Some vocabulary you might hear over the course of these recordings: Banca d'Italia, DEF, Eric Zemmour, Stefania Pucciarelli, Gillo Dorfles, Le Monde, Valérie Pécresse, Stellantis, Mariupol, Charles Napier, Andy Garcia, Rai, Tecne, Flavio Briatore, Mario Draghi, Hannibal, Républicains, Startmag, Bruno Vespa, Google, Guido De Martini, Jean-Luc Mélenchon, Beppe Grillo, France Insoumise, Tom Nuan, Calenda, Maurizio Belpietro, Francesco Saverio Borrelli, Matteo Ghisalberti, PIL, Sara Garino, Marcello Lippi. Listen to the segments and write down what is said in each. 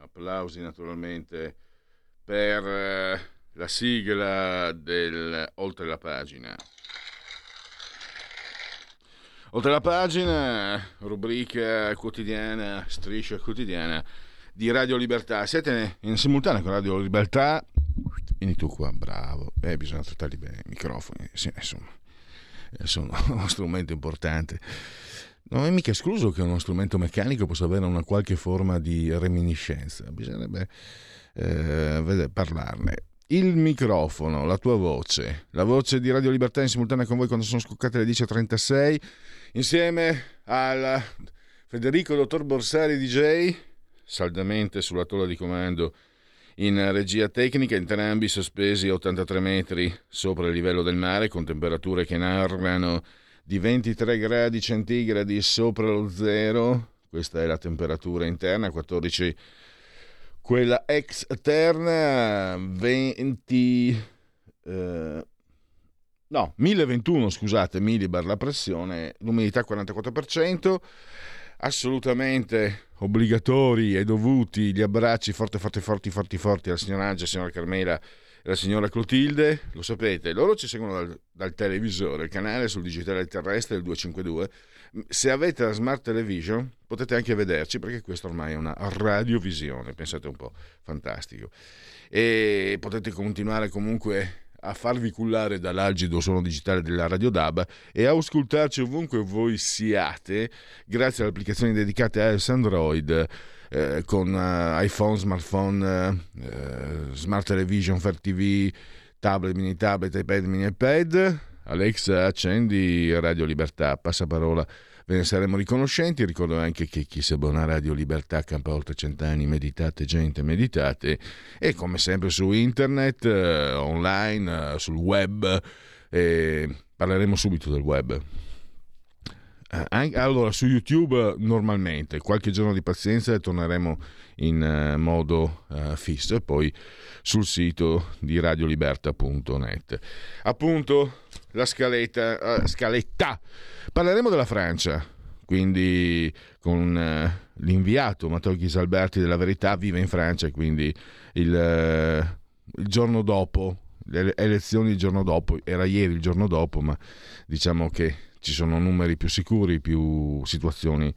Applausi naturalmente per la sigla del Oltre la pagina. Oltre la pagina, rubrica quotidiana, striscia quotidiana di Radio Libertà. Siete in simultanea con Radio Libertà. Vieni tu qua, bravo. Bisogna trattarli bene i microfoni, sì, insomma, sono uno strumento importante. Non è mica escluso che uno strumento meccanico possa avere una qualche forma di reminiscenza, bisognerebbe parlarne. Il microfono, la tua voce, la voce di Radio Libertà in simultanea con voi quando sono scoccate le 10.36, insieme al Federico Dottor Borsari DJ, saldamente sulla tolla di comando in regia tecnica, entrambi sospesi a 83 metri sopra il livello del mare, con temperature che narrano di 23 gradi centigradi sopra lo zero. Questa è la temperatura interna, 14 quella externa, 1021 scusate, millibar la pressione, l'umidità 44%. Assolutamente obbligatori e dovuti gli abbracci forti alla signora Angela, signora Carmela, la signora Clotilde, lo sapete, loro ci seguono dal televisore, il canale sul digitale terrestre del 252. Se avete la smart television potete anche vederci, perché questa ormai è una radiovisione, pensate un po', fantastico. E potete continuare comunque a farvi cullare dall'algido suono digitale della Radio DAB e auscultarci ovunque voi siate grazie alle applicazioni dedicate a iOS, Android, con iPhone, smartphone, smart television, Fair TV, tablet, mini tablet, iPad, mini iPad. Alexa, accendi Radio Libertà, passaparola, ve ne saremo riconoscenti. Ricordo anche che chi si abbona a Radio Libertà campa oltre 100 anni. Meditate gente, meditate, e come sempre su internet, online, sul web, parleremo subito del web. Allora, su YouTube normalmente, qualche giorno di pazienza e torneremo in modo fisso, e poi sul sito di radioliberta.net. Appunto, la scaletta. Parleremo della Francia, quindi con l'inviato Matteo Ghisalberti della Verità, vive in Francia, quindi il giorno dopo, le elezioni il giorno dopo, era ieri il giorno dopo, ma diciamo che ci sono numeri più sicuri, più situazioni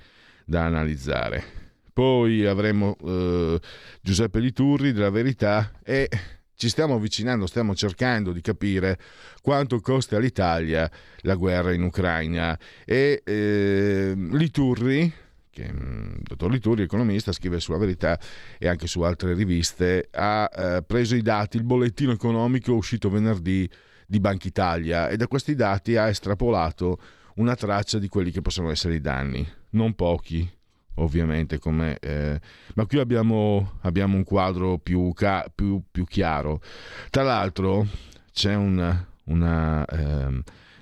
da analizzare. Poi avremo Giuseppe Liturri della Verità, e ci stiamo avvicinando, stiamo cercando di capire quanto costa all'Italia la guerra in Ucraina. E Liturri, che dottor Liturri, economista, scrive sulla Verità e anche su altre riviste, ha preso i dati, il bollettino economico uscito venerdì di Banca Italia, e da questi dati ha estrapolato una traccia di quelli che possono essere i danni, non pochi ovviamente, come ma qui abbiamo un quadro più chiaro. Tra l'altro c'è una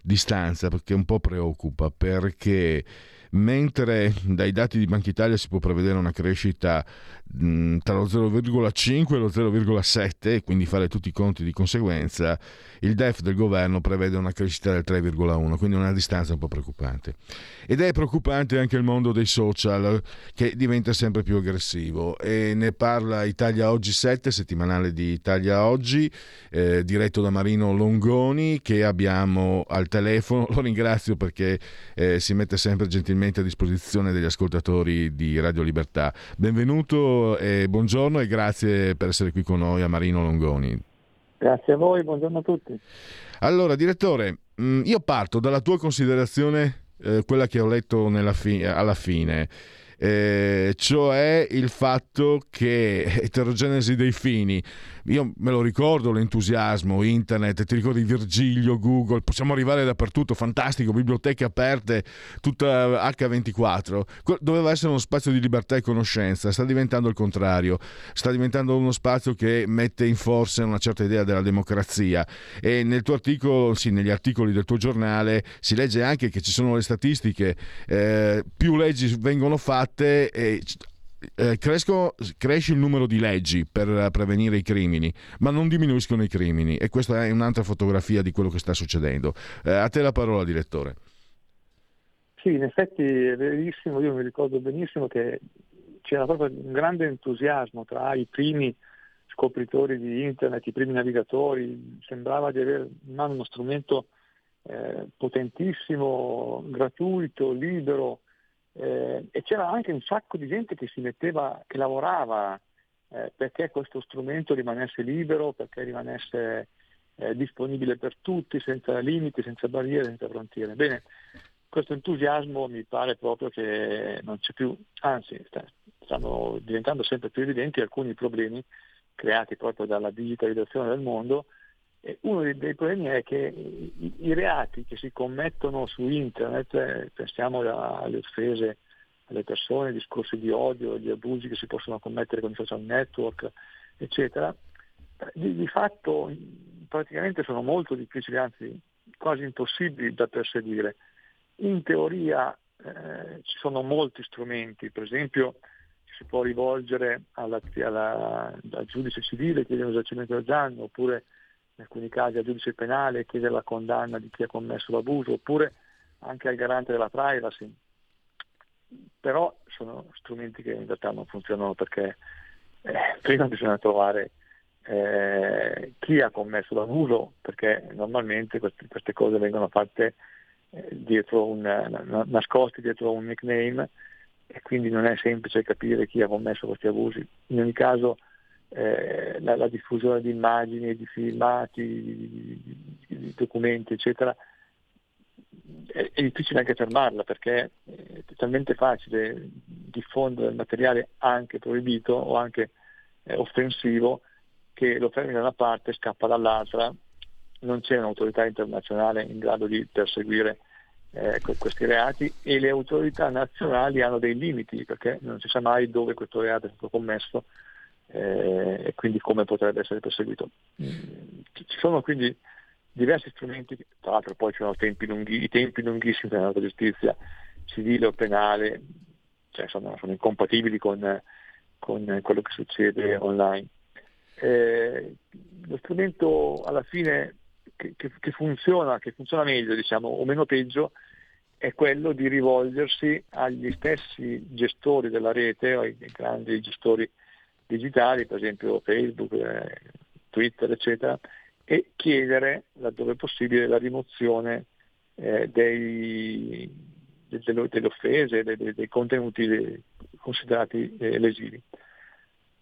distanza che un po' preoccupa, perché mentre dai dati di Banca Italia si può prevedere una crescita tra lo 0,5 e lo 0,7, quindi fare tutti i conti di conseguenza, il DEF del governo prevede una crescita del 3,1, quindi una distanza un po' preoccupante. Ed è preoccupante anche il mondo dei social, che diventa sempre più aggressivo, e ne parla Italia Oggi 7, settimanale di Italia Oggi, diretto da Marino Longoni, che abbiamo al telefono. Lo ringrazio perché si mette sempre gentilmente a disposizione degli ascoltatori di Radio Libertà. Benvenuto e buongiorno, e grazie per essere qui con noi a Marino Longoni. Grazie a voi, buongiorno a tutti. Allora, direttore, io parto dalla tua considerazione, quella che ho letto alla fine, cioè il fatto che eterogenesi dei fini, Io me lo ricordo l'entusiasmo, internet, ti ricordi Virgilio, Google, possiamo arrivare dappertutto, fantastico, biblioteche aperte, tutta H24. Doveva essere uno spazio di libertà e conoscenza, sta diventando il contrario, sta diventando uno spazio che mette in forse una certa idea della democrazia. E nel tuo articolo, sì, negli articoli del tuo giornale si legge anche che ci sono le statistiche, più leggi vengono fatte e cresce il numero di leggi per prevenire i crimini, ma non diminuiscono i crimini, e questa è un'altra fotografia di quello che sta succedendo. A te la parola, direttore. Sì, in effetti è verissimo, io mi ricordo benissimo che c'era proprio un grande entusiasmo tra i primi scopritori di internet, i primi navigatori, sembrava di avere in mano uno strumento potentissimo, gratuito, libero, e c'era anche un sacco di gente che si metteva, che lavorava perché questo strumento rimanesse libero, perché rimanesse disponibile per tutti, senza limiti, senza barriere, senza frontiere. Bene, questo entusiasmo mi pare proprio che non c'è più, anzi stanno diventando sempre più evidenti alcuni problemi creati proprio dalla digitalizzazione del mondo. Uno dei problemi è che i reati che si commettono su internet, pensiamo alle offese alle persone, discorsi di odio, gli abusi che si possono commettere con i social network, eccetera, di fatto praticamente sono molto difficili, anzi quasi impossibili da perseguire. In teoria ci sono molti strumenti, per esempio si può rivolgere al giudice civile, chiedere un risarcimento del danno, oppure in alcuni casi al giudice penale chiedere la condanna di chi ha commesso l'abuso, oppure anche al garante della privacy. Però sono strumenti che in realtà non funzionano, perché prima bisogna trovare chi ha commesso l'abuso, perché normalmente queste cose vengono fatte nascosti dietro un nickname, e quindi non è semplice capire chi ha commesso questi abusi. In ogni caso la diffusione di immagini, di filmati, di documenti, eccetera, è difficile anche fermarla, perché è talmente facile diffondere materiale anche proibito o anche offensivo che lo fermi da una parte e scappa dall'altra. Non c'è un'autorità internazionale in grado di perseguire questi reati, e le autorità nazionali hanno dei limiti, perché non si sa mai dove questo reato è stato commesso e quindi come potrebbe essere perseguito. Ci sono quindi diversi strumenti, tra l'altro poi ci sono tempi lunghissimi della giustizia civile o penale, cioè sono incompatibili con quello che succede online. Lo strumento alla fine che funziona meglio, diciamo, o meno peggio, è quello di rivolgersi agli stessi gestori della rete o ai grandi gestori digitali, per esempio Facebook, Twitter, eccetera, e chiedere, laddove possibile, la rimozione delle offese, dei contenuti considerati lesivi.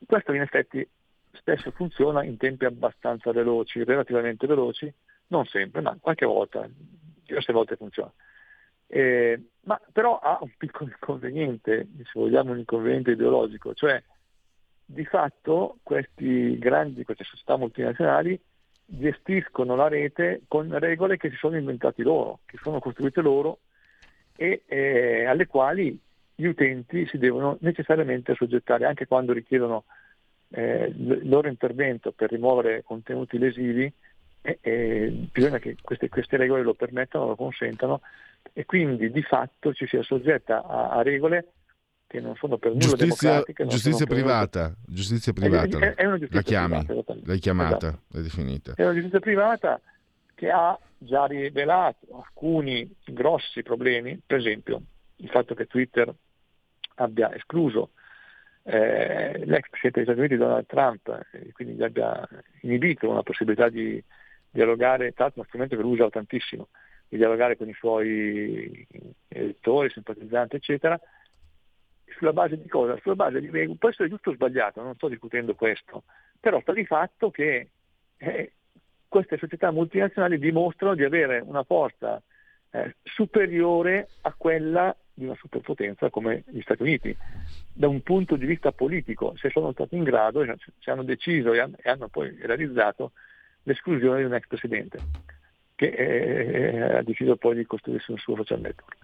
Questo in effetti spesso funziona in tempi abbastanza veloci, relativamente veloci, non sempre, ma qualche volta, diverse volte funziona. Ma però ha un piccolo inconveniente, se vogliamo un inconveniente ideologico, cioè di fatto queste società multinazionali gestiscono la rete con regole che si sono inventati loro, che sono costruite loro, e alle quali gli utenti si devono necessariamente soggettare, anche quando richiedono il loro intervento per rimuovere contenuti lesivi. Bisogna che queste regole lo permettano, lo consentano, e quindi di fatto ci si assoggetta a regole che non sono per nulla democratiche. Giustizia privata è una giustizia privata, l'hai chiamata, esatto. È definita, è una giustizia privata che ha già rivelato alcuni grossi problemi, per esempio il fatto che Twitter abbia escluso l'ex presidente degli Stati Uniti Donald Trump, quindi gli abbia inibito una possibilità di dialogare, tra l'altro uno strumento che lui usa tantissimo, di dialogare con i suoi elettori, simpatizzanti, eccetera. Sulla base di cosa? Sulla base di, può essere giusto o sbagliato, non sto discutendo questo, però sta di fatto che queste società multinazionali dimostrano di avere una forza superiore a quella di una superpotenza come gli Stati Uniti. Da un punto di vista politico, se sono stati in grado, se hanno deciso e hanno poi realizzato l'esclusione di un ex presidente che ha deciso poi di costruirsi un suo social network.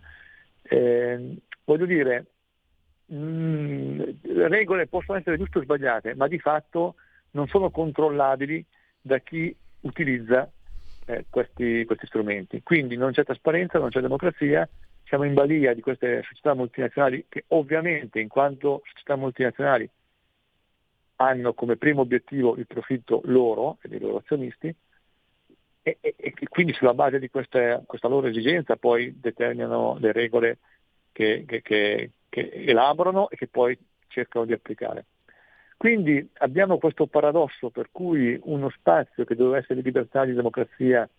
Voglio dire, le regole possono essere giusto o sbagliate, ma di fatto non sono controllabili da chi utilizza questi strumenti. Quindi non c'è trasparenza, non c'è democrazia, siamo in balia di queste società multinazionali che ovviamente, in quanto società multinazionali, hanno come primo obiettivo il profitto loro e dei loro azionisti, e quindi sulla base di questa loro esigenza poi determinano le regole che elaborano e che poi cercano di applicare. Quindi abbiamo questo paradosso per cui uno spazio che doveva essere di libertà, di democrazia,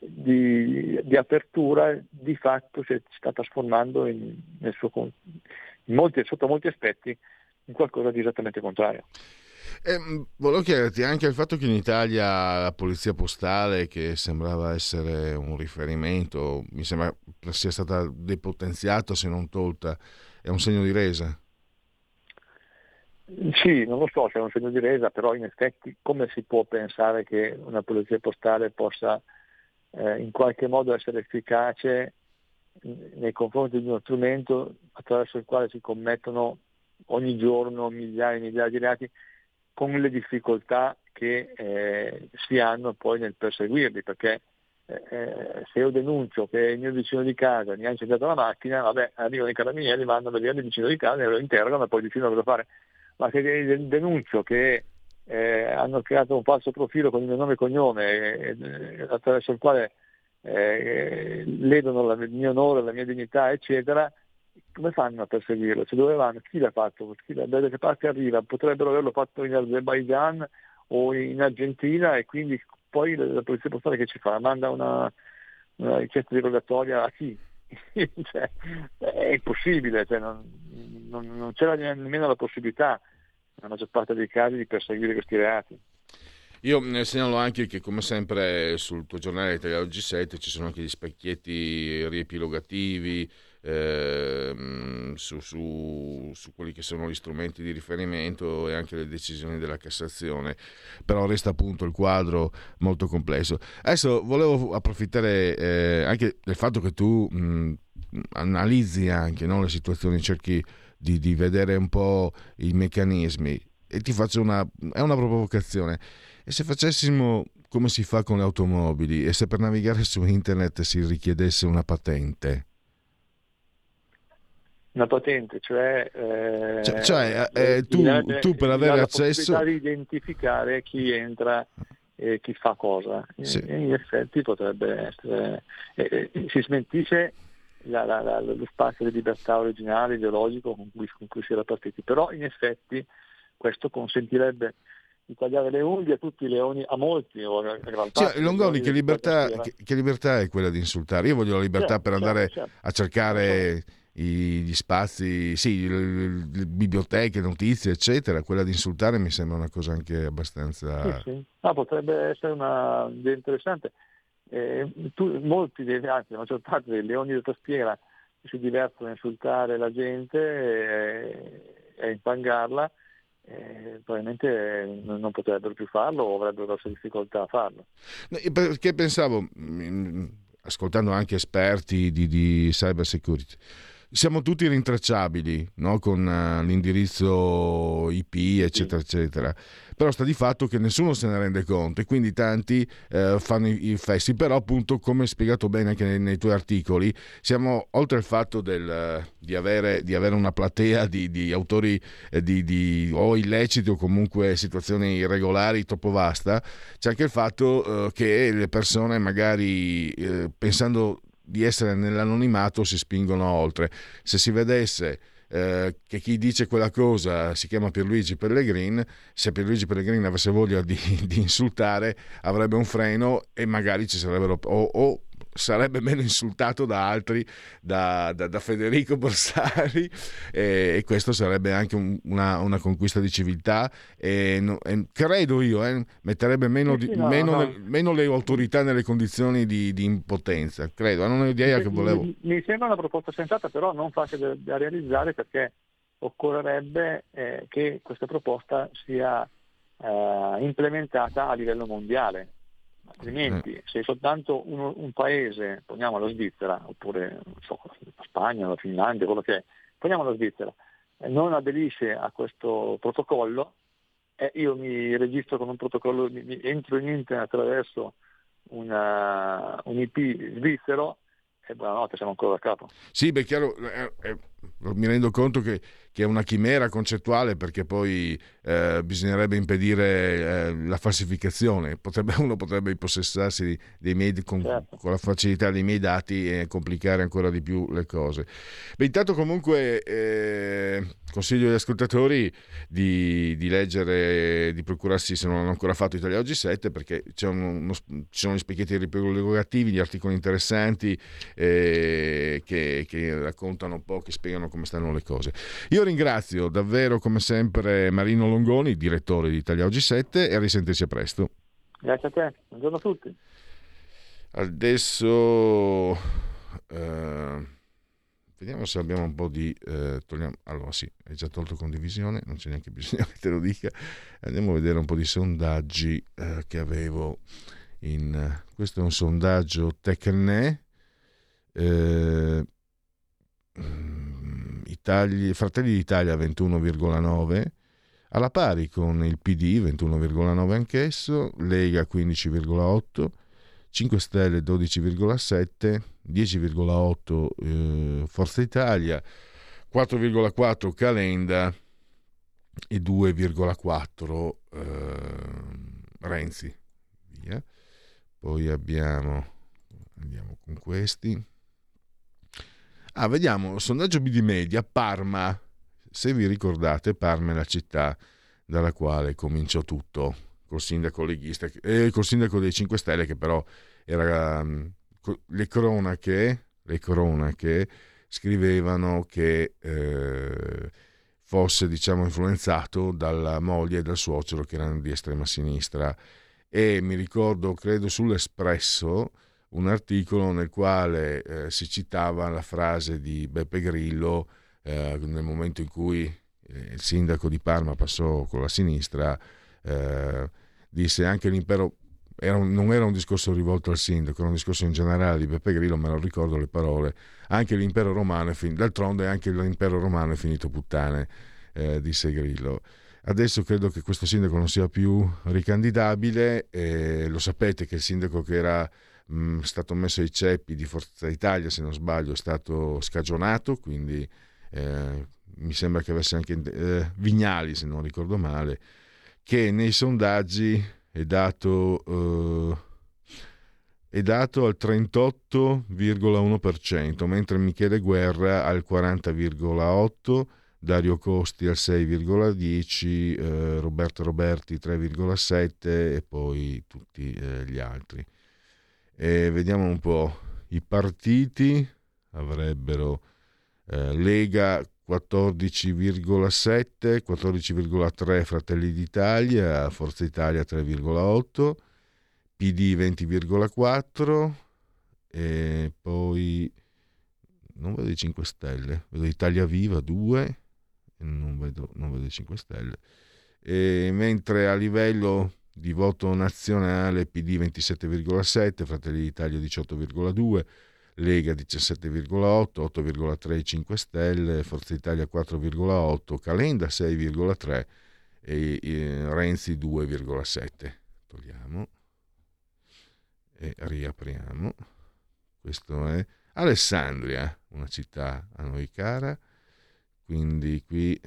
di apertura, di fatto si sta trasformando sotto molti aspetti in qualcosa di esattamente contrario. Volevo chiederti anche il fatto che in Italia la polizia postale, che sembrava essere un riferimento, mi sembra sia stata depotenziata, se non tolta. È un segno di resa? Sì, non lo so se è un segno di resa, però in effetti come si può pensare che una polizia postale possa in qualche modo essere efficace nei confronti di uno strumento attraverso il quale si commettono ogni giorno migliaia e migliaia di reati, con le difficoltà che si hanno poi nel perseguirli, perché se io denuncio che il mio vicino di casa mi ha incendiato la macchina, arrivano i carabinieri, vanno a vedere il vicino di casa e lo interrogano e poi il vicino lo fa fare. Ma se denuncio che hanno creato un falso profilo con il mio nome e cognome, attraverso il quale ledono il mio onore, la mia dignità, eccetera, come fanno a perseguirlo? Cioè, dove vanno? Chi l'ha fatto? Da che parte arriva? Potrebbero averlo fatto in Azerbaigian o in Argentina, e quindi poi la polizia postale che ci fa? Manda una richiesta di rogatoria a chi? Cioè, è impossibile, cioè, non c'era nemmeno la possibilità nella maggior parte dei casi di perseguire questi reati. Io segnalo anche che, come sempre, sul tuo giornale Italia Oggi 7 ci sono anche gli specchietti riepilogativi su quelli che sono gli strumenti di riferimento e anche le decisioni della Cassazione, però resta appunto il quadro molto complesso. Adesso volevo approfittare anche del fatto che tu analizzi anche, no, le situazioni, cerchi di vedere un po' i meccanismi, e ti faccio è una provocazione. E se facessimo come si fa con le automobili, e se per navigare su internet si richiedesse una patente? Una patente, tu per avere accesso, la possibilità di identificare chi entra e chi fa cosa. Sì. In effetti potrebbe essere, si smentisce lo spazio di libertà originale, ideologico con cui si era partiti, però in effetti questo consentirebbe di tagliare le unghie a tutti i leoni, a molti. Longoni, che libertà è quella di insultare? Io voglio la libertà per andare a cercare gli spazi, sì, le biblioteche, notizie, eccetera. Quella di insultare mi sembra una cosa anche abbastanza... Sì. Potrebbe essere una idea interessante. La maggior parte dei leoni da tastiera si divertono a insultare la gente e a impangarla. Probabilmente non potrebbero più farlo, o avrebbero grosse difficoltà a farlo. Perché pensavo, ascoltando anche esperti di cyber security, siamo tutti rintracciabili, no? Con l'indirizzo IP, eccetera, sì, eccetera. Però sta di fatto che nessuno se ne rende conto, e quindi tanti fanno i fessi. Però appunto, come spiegato bene anche nei tuoi articoli, siamo oltre il fatto di avere una platea di autori o illeciti o comunque situazioni irregolari troppo vasta, c'è anche il fatto che le persone magari pensando di essere nell'anonimato si spingono oltre. Se si vedesse che chi dice quella cosa si chiama Pierluigi Pellegrin, se Pierluigi Pellegrin avesse voglia di insultare avrebbe un freno, e magari ci sarebbero o sarebbe meno insultato da altri, da Federico Borsari, e questo sarebbe anche una conquista di civiltà, e credo io metterebbe meno le autorità nelle condizioni di impotenza, credo, non è l'idea che volevo. Mi sembra una proposta sensata, però non facile da realizzare, perché occorrerebbe che questa proposta sia implementata a livello mondiale, altrimenti se soltanto un paese, poniamo la Svizzera, oppure non so, la Spagna, la Finlandia, quello che è, poniamo la Svizzera, non aderisce a questo protocollo, io mi registro con un protocollo, entro in internet attraverso un IP svizzero, e buonanotte, siamo ancora da capo. Sì, beh, chiaro, mi rendo conto che è una chimera concettuale, perché poi bisognerebbe impedire la falsificazione. Uno potrebbe impossessarsi dei miei, con la facilità dei miei dati, e complicare ancora di più le cose. Beh, intanto comunque consiglio agli ascoltatori di leggere, di procurarsi, se non hanno ancora fatto, Italia Oggi 7, perché ci sono gli specchietti riepilogativi, gli articoli interessanti che raccontano un po', che spiegano come stanno le cose. Io ringrazio davvero come sempre Marino Longoni, direttore di Italia Oggi 7, e a risentirci presto. Grazie a te, buongiorno a tutti. Adesso vediamo se abbiamo un po' di togliamo. Allora sì, hai già tolto condivisione, non c'è neanche bisogno che te lo dica. Andiamo a vedere un po' di sondaggi che avevo questo è un sondaggio Tecne, Fratelli d'Italia 21,9, alla pari con il PD 21,9 anch'esso, Lega 15,8, 5 Stelle 12,7, 10,8 Forza Italia, 4,4 Calenda e 2,4 Renzi. Via. Poi andiamo con questi. Ah, vediamo, sondaggio BD Media, Parma. Se vi ricordate, Parma è la città dalla quale cominciò tutto, col sindaco leghista, col sindaco dei 5 Stelle, che però era... Le cronache scrivevano che fosse, diciamo, influenzato dalla moglie e dal suocero, che erano di estrema sinistra. E mi ricordo, credo, sull'Espresso, un articolo nel quale si citava la frase di Beppe Grillo nel momento in cui il sindaco di Parma passò con la sinistra, disse anche l'impero, non era un discorso rivolto al sindaco, era un discorso in generale di Beppe Grillo, me lo ricordo le parole, anche l'impero romano d'altronde anche l'impero romano è finito puttane, disse Grillo. Adesso credo che questo sindaco non sia più ricandidabile, lo sapete che il sindaco che era stato messo ai ceppi di Forza Italia, se non sbaglio, è stato scagionato, quindi mi sembra che avesse anche Vignali, se non ricordo male, che nei sondaggi è dato al 38,1%, mentre Michele Guerra al 40,8%, Dario Costi al 6,10%, Roberto Roberti 3,7% e poi tutti gli altri. E vediamo un po', i partiti avrebbero Lega 14,7, 14,3 Fratelli d'Italia, Forza Italia 3,8, PD 20,4 e poi non vedo i 5 Stelle, vedo Italia Viva 2 e non vedo i 5 Stelle. E mentre a livello di voto nazionale PD 27,7, Fratelli d'Italia 18,2, Lega 17,8, 8,3 5 Stelle, Forza Italia 4,8, Calenda 6,3 e Renzi 2,7. Togliamo e riapriamo. Questo è Alessandria, una città a noi cara, quindi qui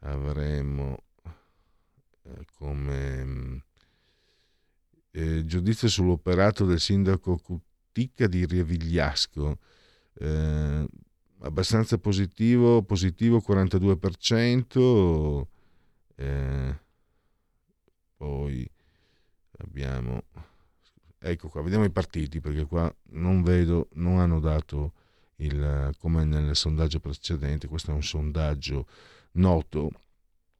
avremo come giudizio sull'operato del sindaco Cuticca di Revigliasco, abbastanza positivo 42%, poi abbiamo Ecco qua, vediamo i partiti, perché qua non vedo, non hanno dato il, come nel sondaggio precedente. Questo è un sondaggio noto,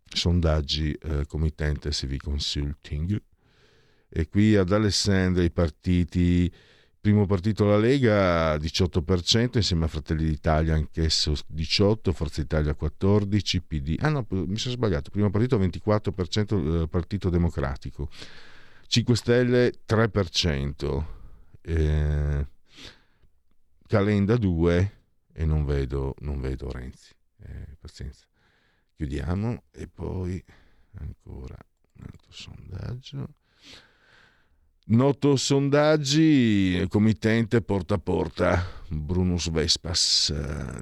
sondaggi committente SV Consulting, e qui ad Alessandria i partiti. Primo partito la Lega 18%, insieme a Fratelli d'Italia anch'esso 18%, Forza Italia 14%, PD. Ah no, mi sono sbagliato, primo partito 24%, Partito Democratico, 5 Stelle 3%, Calenda 2%, e non vedo Renzi. Pazienza. Chiudiamo e poi ancora un altro sondaggio. Noto sondaggi, committente porta a porta, Bruno Vespa.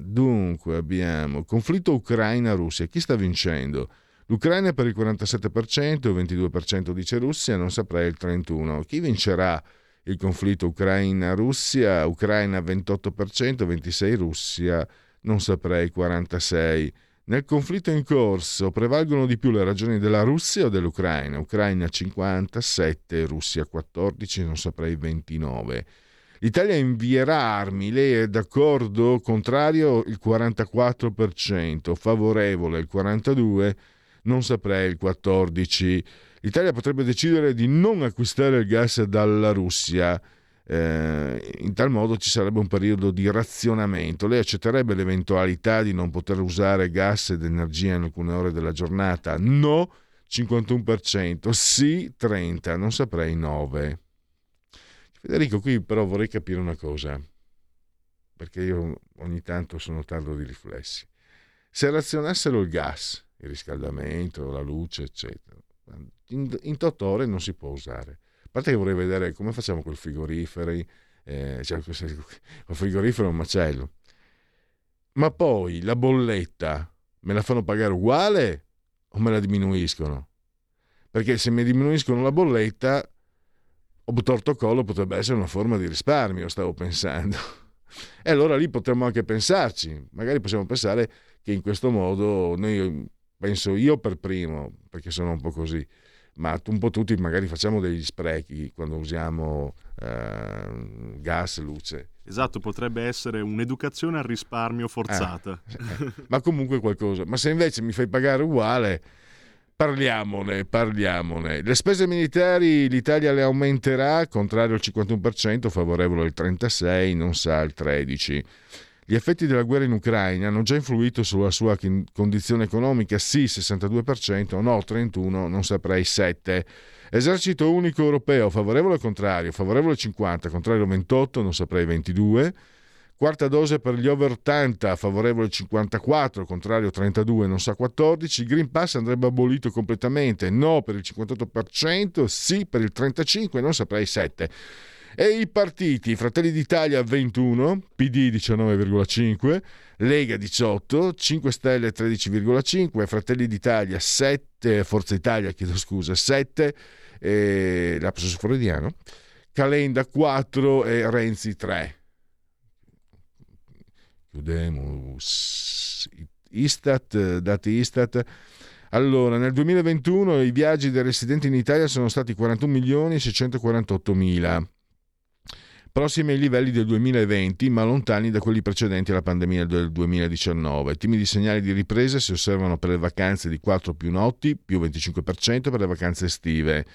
Dunque abbiamo conflitto Ucraina-Russia, chi sta vincendo? L'Ucraina per il 47%, il 22% dice Russia, non saprei il 31%. Chi vincerà il conflitto Ucraina-Russia? Ucraina 28%, 26% Russia, non saprei 46%. Nel conflitto in corso prevalgono di più le ragioni della Russia o dell'Ucraina? Ucraina 57%, Russia 14%, non saprei 29%. L'Italia invierà armi, lei è d'accordo? Contrario il 44%, favorevole il 42%, non saprei il 14%. L'Italia potrebbe decidere di non acquistare il gas dalla Russia. In tal modo ci sarebbe un periodo di razionamento. Lei accetterebbe l'eventualità di non poter usare gas ed energia in alcune ore della giornata? No, 51%, sì, 30%, non saprei 9%. Federico, qui però vorrei capire una cosa, perché io ogni tanto sono tardo di riflessi. Se razionassero il gas, il riscaldamento, la luce, eccetera, in 8 ore non si può usare. A parte che vorrei vedere come facciamo con i frigoriferi, cioè, il frigorifero è un macello. Ma poi la bolletta me la fanno pagare uguale o me la diminuiscono? Perché se mi diminuiscono la bolletta, ho torto collo, potrebbe essere una forma di risparmio, stavo pensando. E allora lì potremmo anche pensarci, magari possiamo pensare che in questo modo noi, penso io per primo, perché sono un po' così, ma un po' tutti magari facciamo degli sprechi quando usiamo gas, luce. Esatto, potrebbe essere un'educazione al risparmio forzata. Ma comunque qualcosa. Ma se invece mi fai pagare uguale, parliamone. Le spese militari l'Italia le aumenterà, contrario al 51%, favorevole al 36%, non sa il 13%. Gli effetti della guerra in Ucraina hanno già influito sulla sua condizione economica? Sì, 62%, no, 31%, non saprei 7%. Esercito unico europeo, favorevole o contrario? Favorevole 50%, contrario 28%, non saprei 22%. Quarta dose per gli over 80, favorevole 54%, contrario 32%, non sa 14%. Il Green Pass andrebbe abolito completamente, no per il 58%, sì per il 35%, non saprei 7%. E i partiti, Fratelli d'Italia 21%, PD 19,5%, Lega 18%, 5 Stelle 13,5%, Fratelli d'Italia 7%, Forza Italia, chiedo scusa, 7%, lapsus freudiano, Calenda 4% e Renzi 3%. Chiudiamo Istat, dati Istat. Allora, nel 2021 i viaggi dei residenti in Italia sono stati 41.648.000. Prossimi ai livelli del 2020, ma lontani da quelli precedenti alla pandemia del 2019. Timidi segnali di ripresa si osservano per le vacanze di 4 più notti, più 25% per le vacanze estive.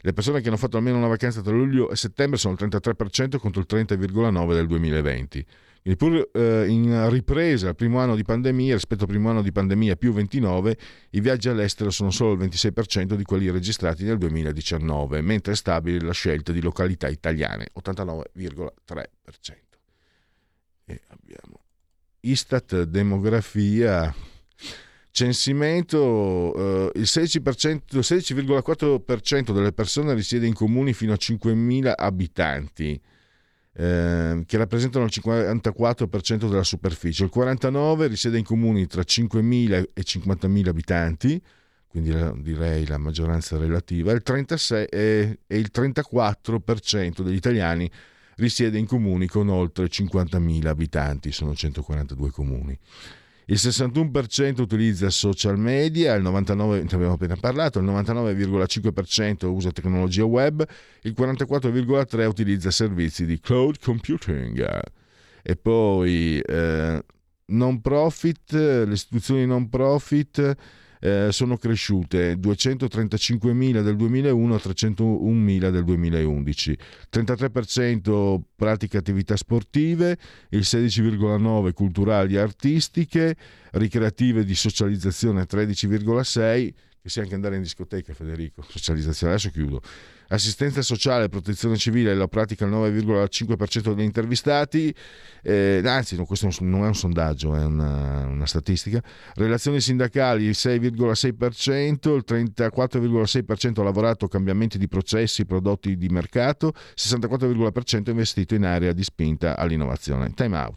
Le persone che hanno fatto almeno una vacanza tra luglio e settembre sono il 33% contro il 30,9% del 2020. Quindi pur in ripresa al primo anno di pandemia, rispetto al primo anno di pandemia più 29%, i viaggi all'estero sono solo il 26% di quelli registrati nel 2019, mentre è stabile la scelta di località italiane, 89,3%. E abbiamo Istat demografia, censimento, il 16,4% delle persone risiede in comuni fino a 5.000 abitanti, che rappresentano il 54% della superficie. Il 49% risiede in comuni tra 5.000 e 50.000 abitanti, quindi direi la maggioranza relativa. Il 36% e il 34% degli italiani risiede in comuni con oltre 50.000 abitanti, sono 142 comuni. Il 61% utilizza social media, il 99%, ne abbiamo appena parlato, il 99,5% usa tecnologia web, il 44,3% utilizza servizi di cloud computing. E poi non profit, le istituzioni non profit sono cresciute 235.000 del 2001 a 301.000 del 2011, 33% pratica attività sportive, il 16,9% culturali e artistiche, ricreative di socializzazione 13,6%, che sia anche andare in discoteca, Federico, socializzazione, adesso chiudo, assistenza sociale, protezione civile, la pratica il 9,5% degli intervistati, anzi no, questo non è un sondaggio, è una statistica, relazioni sindacali il 6,6%, il 34,6% ha lavorato cambiamenti di processi, prodotti di mercato, 64,1% investito in area di spinta all'innovazione. Time out.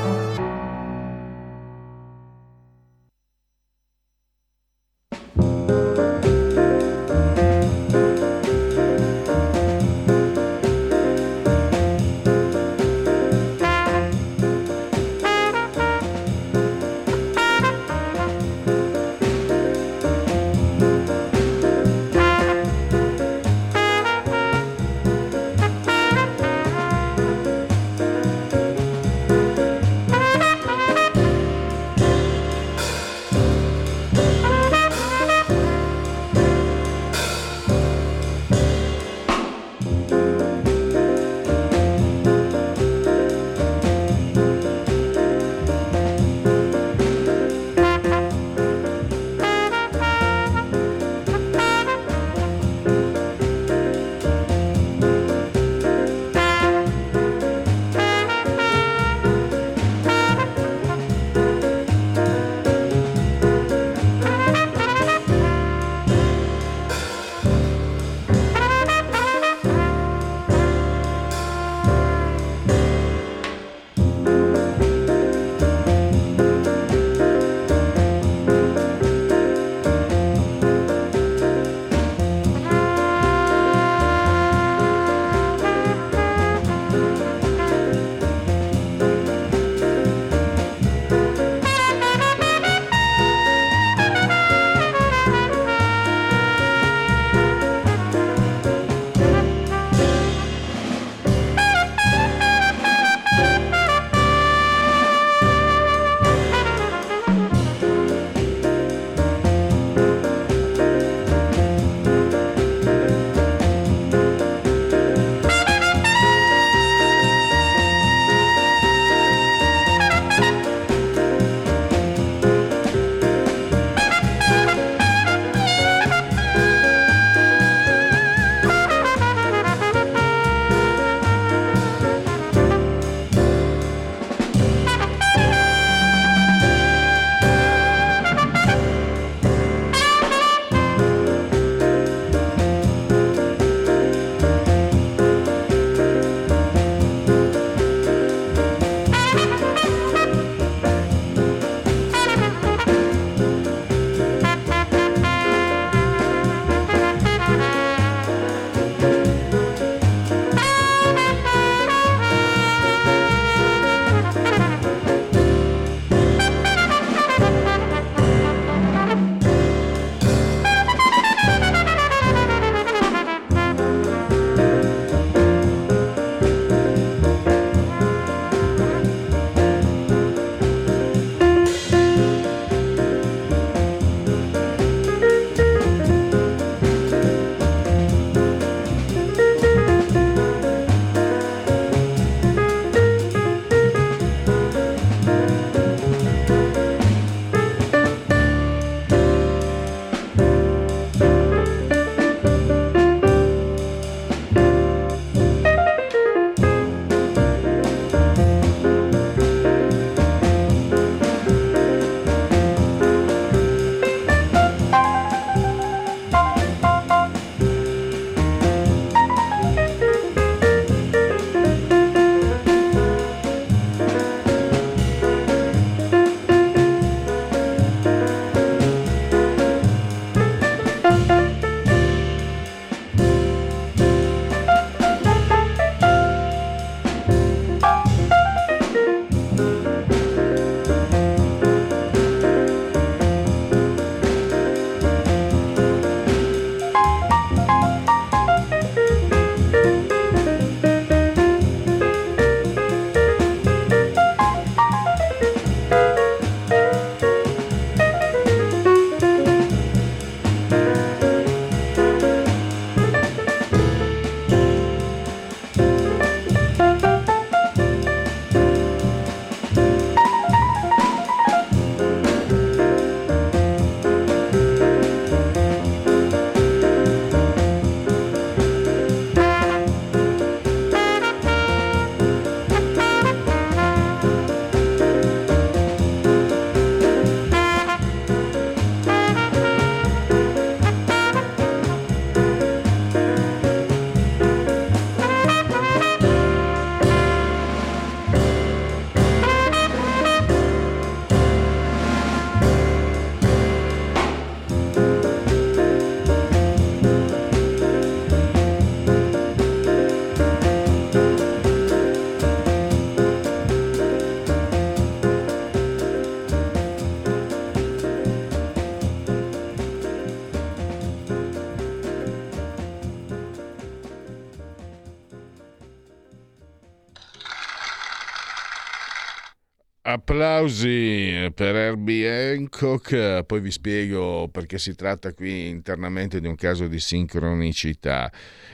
Applausi per Herbie Hancock, poi vi spiego perché si tratta qui internamente di un caso di sincronicità.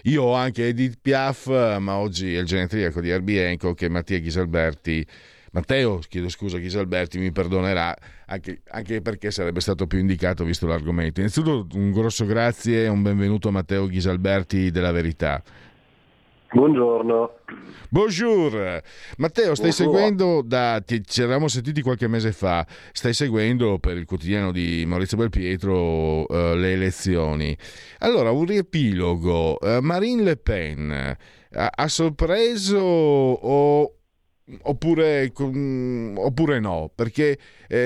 Io ho anche Edith Piaf, ma oggi è il genetriaco di Herbie Hancock e Matteo Ghisalberti mi perdonerà, anche perché sarebbe stato più indicato visto l'argomento. Innanzitutto un grosso grazie e un benvenuto a Matteo Ghisalberti della Verità. Buongiorno. Buongiorno. Matteo, stai seguendo ci eravamo sentiti qualche mese fa, stai seguendo per il quotidiano di Maurizio Belpietro le elezioni. Allora, un riepilogo. Marine Le Pen ha sorpreso oppure no? Perché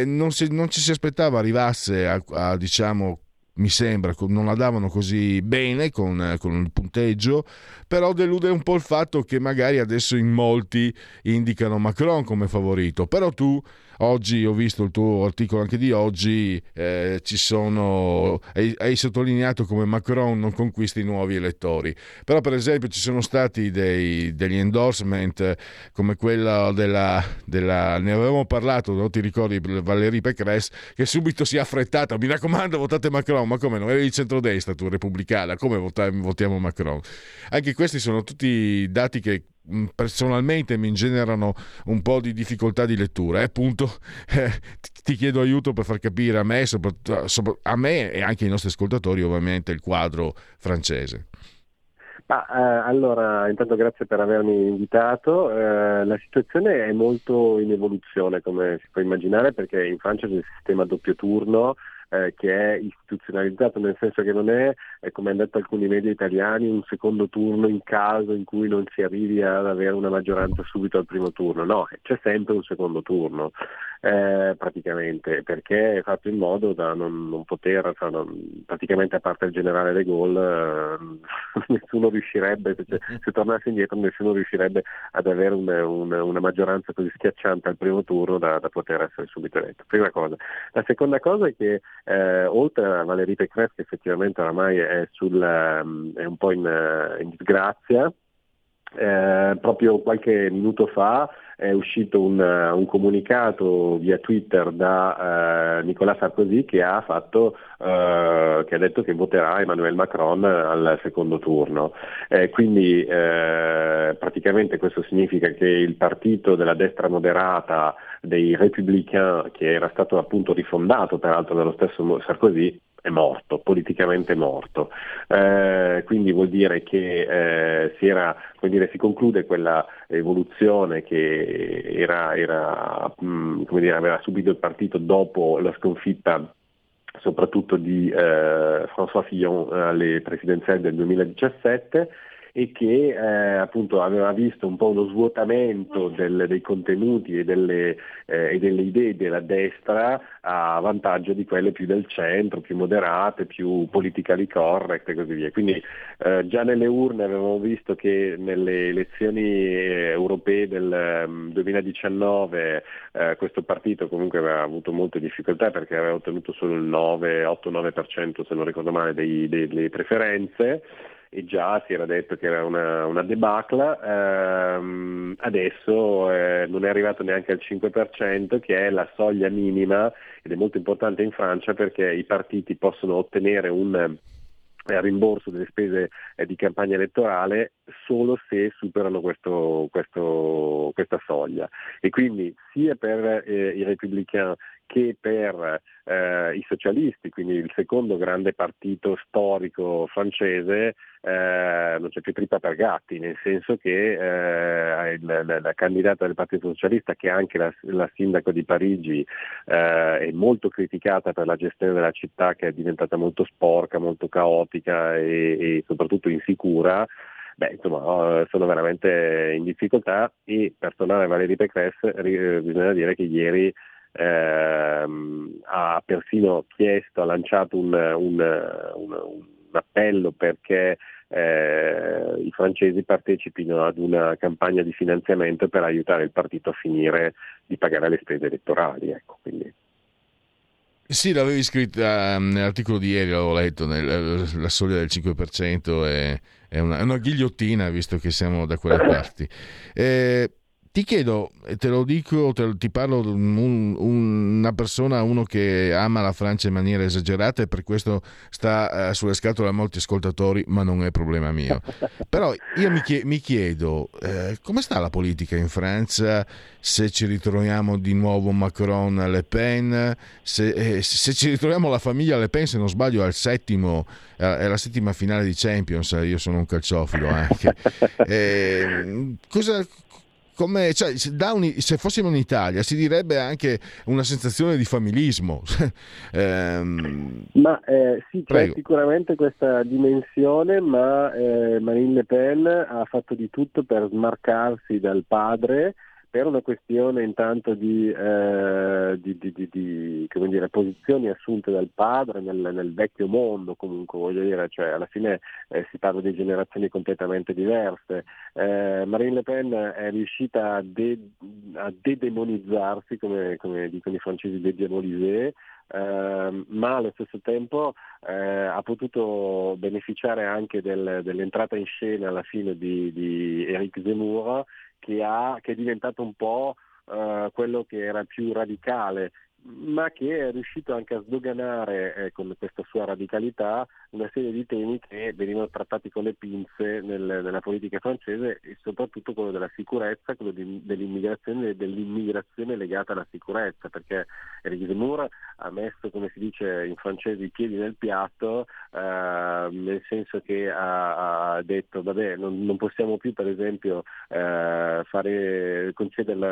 non ci si aspettava arrivasse a diciamo, mi sembra non la davano così bene con il punteggio, però delude un po' il fatto che magari adesso in molti indicano Macron come favorito, però tu oggi, ho visto il tuo articolo anche di oggi, hai sottolineato come Macron non conquisti nuovi elettori, però per esempio ci sono stati degli endorsement come quella della ne avevamo parlato, non ti ricordi, Valérie Pécresse, che subito si è affrettata, mi raccomando votate Macron, ma come non eri di centrodestra tu, repubblicana, come votiamo Macron? Anche questi sono tutti dati che personalmente mi generano un po' di difficoltà di lettura, appunto ti chiedo aiuto per far capire a me, a me e anche ai nostri ascoltatori ovviamente, il quadro francese. Allora, intanto grazie per avermi invitato. La situazione è molto in evoluzione, come si può immaginare, perché in Francia c'è il sistema a doppio turno che è istituzionalizzato, nel senso che non è, come hanno detto alcuni media italiani, un secondo turno in caso in cui non si arrivi ad avere una maggioranza subito al primo turno. No, c'è sempre un secondo turno, praticamente, perché è fatto in modo da non poter, praticamente a parte il generale De Gaulle, nessuno riuscirebbe, se tornasse indietro nessuno riuscirebbe ad avere una maggioranza così schiacciante al primo turno da poter essere subito eletto. Prima cosa. La seconda cosa è che oltre a Valérie Pécresse, che effettivamente oramai è un po' in disgrazia, proprio qualche minuto fa è uscito un comunicato via Twitter da Nicolas Sarkozy che ha detto che voterà Emmanuel Macron al secondo turno. Quindi praticamente questo significa che il partito della destra moderata dei Républicains, che era stato appunto rifondato peraltro dallo stesso Sarkozy, è morto, politicamente morto. Quindi vuol dire che si conclude quella evoluzione che aveva subito il partito dopo la sconfitta soprattutto di François Fillon alle presidenziali del 2017, e che appunto aveva visto un po' uno svuotamento dei contenuti e delle idee della destra a vantaggio di quelle più del centro, più moderate, più politically correct e così via. Quindi già nelle urne avevamo visto che nelle elezioni europee del 2019 questo partito comunque aveva avuto molte difficoltà, perché aveva ottenuto solo il 8-9%, se non ricordo male, delle preferenze, e già si era detto che era una debacla. Adesso non è arrivato neanche al 5%, che è la soglia minima, ed è molto importante in Francia perché i partiti possono ottenere un rimborso delle spese di campagna elettorale solo se superano questa soglia, e quindi sia per i Républicains che per i socialisti, quindi il secondo grande partito storico francese, non c'è più trippa per gatti, nel senso che la candidata del Partito Socialista, che è anche la sindaco di Parigi, è molto criticata per la gestione della città, che è diventata molto sporca, molto caotica e soprattutto insicura. Sono veramente in difficoltà, e per tornare a Valérie Pécresse bisogna dire che ieri ha persino chiesto, ha lanciato un appello perché i francesi partecipino ad una campagna di finanziamento per aiutare il partito a finire di pagare le spese elettorali, ecco, quindi. Sì, l'avevi scritta nell'articolo di ieri, l'avevo letto, la soglia del 5% è una ghigliottina, visto che siamo da quelle parti. Ti chiedo, e te lo dico, ti parlo una persona, uno che ama la Francia in maniera esagerata e per questo sta sulle scatole a molti ascoltatori, ma non è problema mio. Però io mi chiedo, come sta la politica in Francia, se ci ritroviamo di nuovo Macron, Le Pen, se ci ritroviamo la famiglia Le Pen, se non sbaglio è la settima finale di Champions, io sono un calciofilo anche. Come, cioè, se fossimo in Italia si direbbe anche una sensazione di familismo. Sì, c'è sicuramente questa dimensione, ma Marine Le Pen ha fatto di tutto per smarcarsi dal padre per una questione intanto di come dire, posizioni assunte dal padre nel vecchio mondo, comunque voglio dire, cioè alla fine si parla di generazioni completamente diverse. Marine Le Pen è riuscita a dedemonizzarsi, come dicono i francesi, dédiaboliser, ma allo stesso tempo ha potuto beneficiare anche dell'entrata in scena alla fine di Eric Zemmour, che è diventato un po' quello che era più radicale, ma che è riuscito anche a sdoganare con questa sua radicalità una serie di temi che venivano trattati con le pinze nella politica francese, e soprattutto quello della sicurezza, quello dell'immigrazione legata alla sicurezza, perché Éric Zemmour ha messo, come si dice in francese, i piedi nel piatto, nel senso che ha detto vabbè, non possiamo più per esempio concedere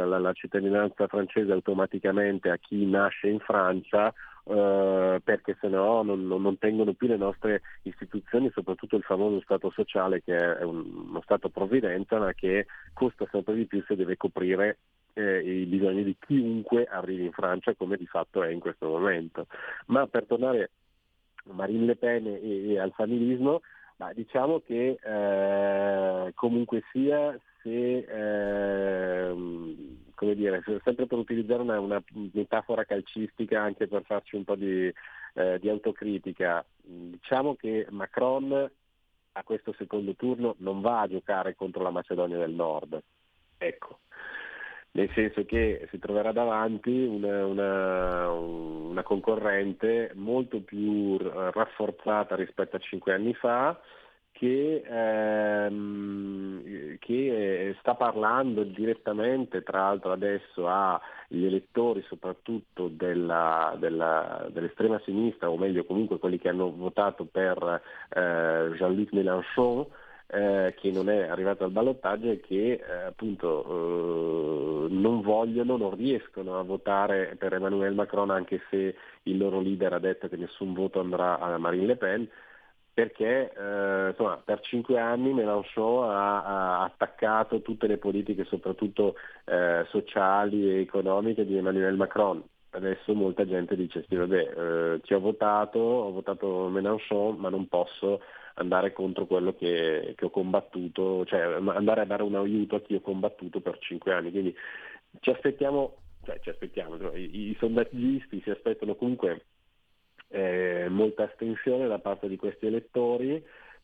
la cittadinanza francese automaticamente a chi nasce in Francia, perché sennò non tengono più le nostre istituzioni, soprattutto il famoso Stato sociale, che è uno Stato provvidenza, ma che costa sempre di più se deve coprire i bisogni di chiunque arrivi in Francia, come di fatto è in questo momento. Ma per tornare a Marine Le Pen e al familismo, diciamo che comunque sia, se come dire, sempre per utilizzare una metafora calcistica, anche per farci un po' di autocritica, diciamo che Macron a questo secondo turno non va a giocare contro la Macedonia del Nord, ecco, nel senso che si troverà davanti una concorrente molto più rafforzata rispetto a 5 anni fa, che sta parlando direttamente, tra l'altro adesso, agli elettori soprattutto dell'estrema sinistra, o meglio comunque quelli che hanno votato per Jean-Luc Mélenchon, che non è arrivato al ballottaggio e che appunto non riescono a votare per Emmanuel Macron, anche se il loro leader ha detto che nessun voto andrà a Marine Le Pen, perché insomma, per 5 anni Mélenchon ha attaccato tutte le politiche, soprattutto sociali e economiche, di Emmanuel Macron. Adesso molta gente dice sì, vabbè, ti ho votato Mélenchon, ma non posso andare contro quello che ho combattuto, cioè andare a dare un aiuto a chi ho combattuto per 5 anni. Quindi ci aspettiamo, i sondaggisti si aspettano comunque molta astensione da parte di questi elettori,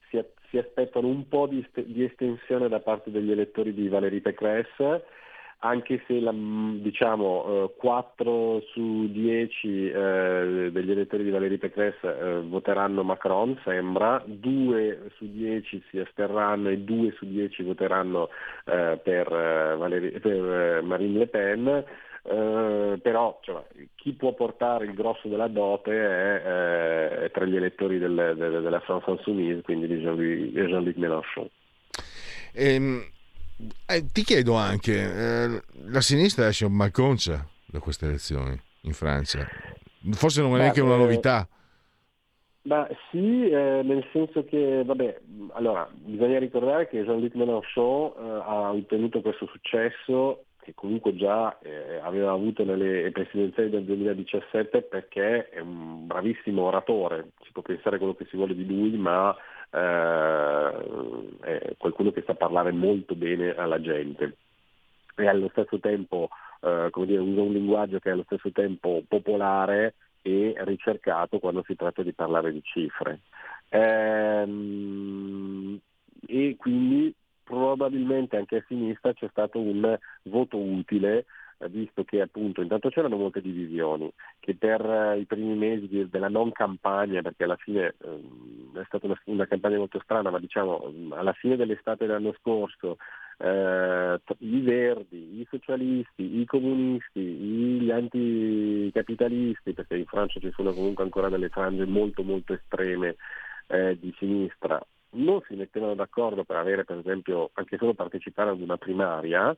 si aspettano un po' di estensione da parte degli elettori di Valérie Pécresse, anche se 4 su 10 degli elettori di Valérie Pécresse voteranno Macron, sembra, 2 su 10 si asterranno e 2 su 10 voteranno per Marine Le Pen. Però cioè, chi può portare il grosso della dote è tra gli elettori della France Insoumise, quindi di Jean-Luc Mélenchon. Ti chiedo anche, la sinistra esce malconcia da queste elezioni in Francia, forse non è neanche una novità. Sì, nel senso che, allora bisogna ricordare che Jean-Luc Mélenchon ha ottenuto questo successo che comunque già aveva avuto nelle presidenziali del 2017, perché è un bravissimo oratore, si può pensare quello che si vuole di lui, ma è qualcuno che sa parlare molto bene alla gente e allo stesso tempo usa un linguaggio che è allo stesso tempo popolare e ricercato quando si tratta di parlare di cifre, e quindi probabilmente anche a sinistra c'è stato un voto utile, visto che appunto intanto c'erano molte divisioni, che per i primi mesi della non campagna, perché alla fine è stata una campagna molto strana, ma diciamo alla fine dell'estate dell'anno scorso i verdi, i socialisti, i comunisti, gli anticapitalisti, perché in Francia ci sono comunque ancora delle frange molto molto estreme di sinistra, non si mettevano d'accordo per avere per esempio anche solo partecipare ad una primaria.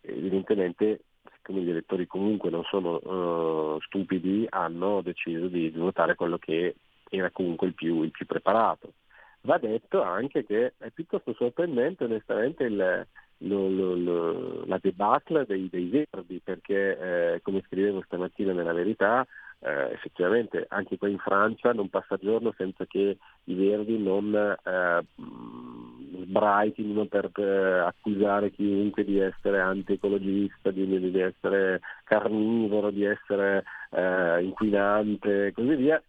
Evidentemente, siccome gli elettori comunque non sono stupidi, hanno deciso di votare quello che era comunque il più preparato. Va detto anche che è piuttosto sorprendente onestamente la debacle dei verdi, perché come scrivevo stamattina nella Verità, effettivamente anche qua in Francia non passa giorno senza che i verdi non sbraitino per accusare chiunque di essere antiecologista, di essere carnivoro, di essere inquinante e così via,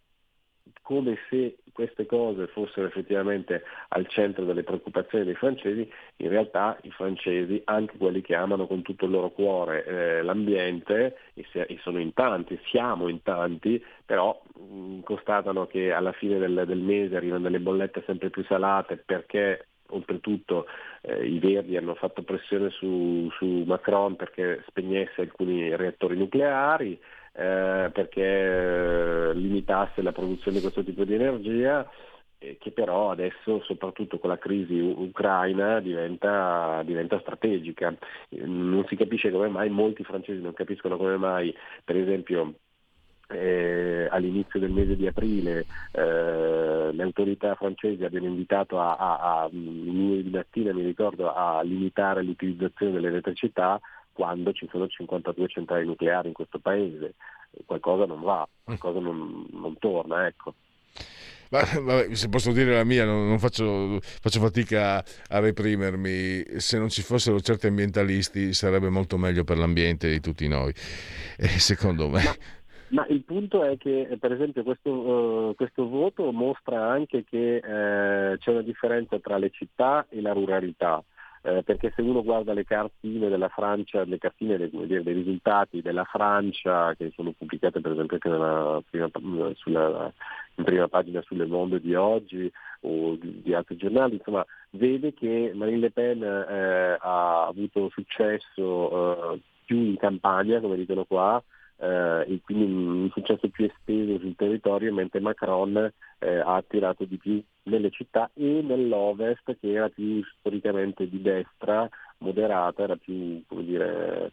come se queste cose fossero effettivamente al centro delle preoccupazioni dei francesi. In realtà i francesi, anche quelli che amano con tutto il loro cuore l'ambiente, e siamo in tanti, però constatano che alla fine del mese arrivano delle bollette sempre più salate, perché oltretutto i verdi hanno fatto pressione su Macron perché spegnesse alcuni reattori nucleari, perché limitasse la produzione di questo tipo di energia, che però adesso soprattutto con la crisi ucraina diventa strategica. Non si capisce come mai, molti francesi non capiscono come mai, per esempio all'inizio del mese di aprile le autorità francesi abbiano invitato a di mattina, mi ricordo, a limitare l'utilizzazione dell'elettricità, quando ci sono 52 centrali nucleari in questo paese. Qualcosa non va, qualcosa non torna, ecco. Ma se posso dire la mia, non faccio fatica a reprimermi. Se non ci fossero certi ambientalisti sarebbe molto meglio per l'ambiente di tutti noi, secondo me. Ma il punto è che, per esempio, questo voto mostra anche che c'è una differenza tra le città e la ruralità. Perché se uno guarda le cartine della Francia, le cartine dei risultati della Francia, che sono pubblicate per esempio anche in prima pagina su Le Monde di oggi o di altri giornali, insomma, vede che Marine Le Pen ha avuto successo più in campagna, come dicono qua, e quindi un successo più esteso sul territorio, mentre Macron ha attirato di più nelle città e nell'ovest, che era più storicamente di destra, moderata, era più, come dire,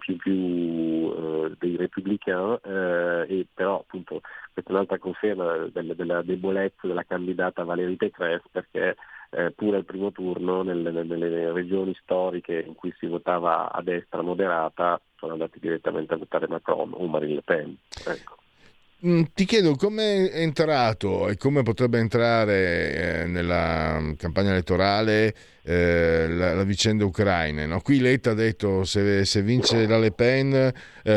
più dei Républicains, e però appunto questa è un'altra conferma della debolezza della candidata Valérie Pécresse, perché pure al primo turno nelle regioni storiche in cui si votava a destra moderata sono andati direttamente a votare Macron o Marine Le Pen, ecco. Ti chiedo come è entrato e come potrebbe entrare nella campagna elettorale la vicenda ucraina, no? Qui Letta ha detto se vince la Le Pen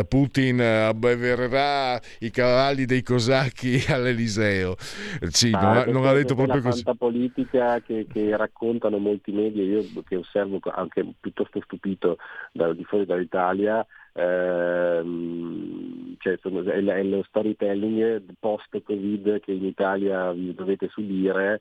Putin abbevererà i cavalli dei cosacchi all'Eliseo. Sì, non ha detto proprio così. È una politica che raccontano molti media, io che osservo anche piuttosto stupito di fuori dall'Italia. Cioè, è lo storytelling post-Covid che in Italia vi dovete subire,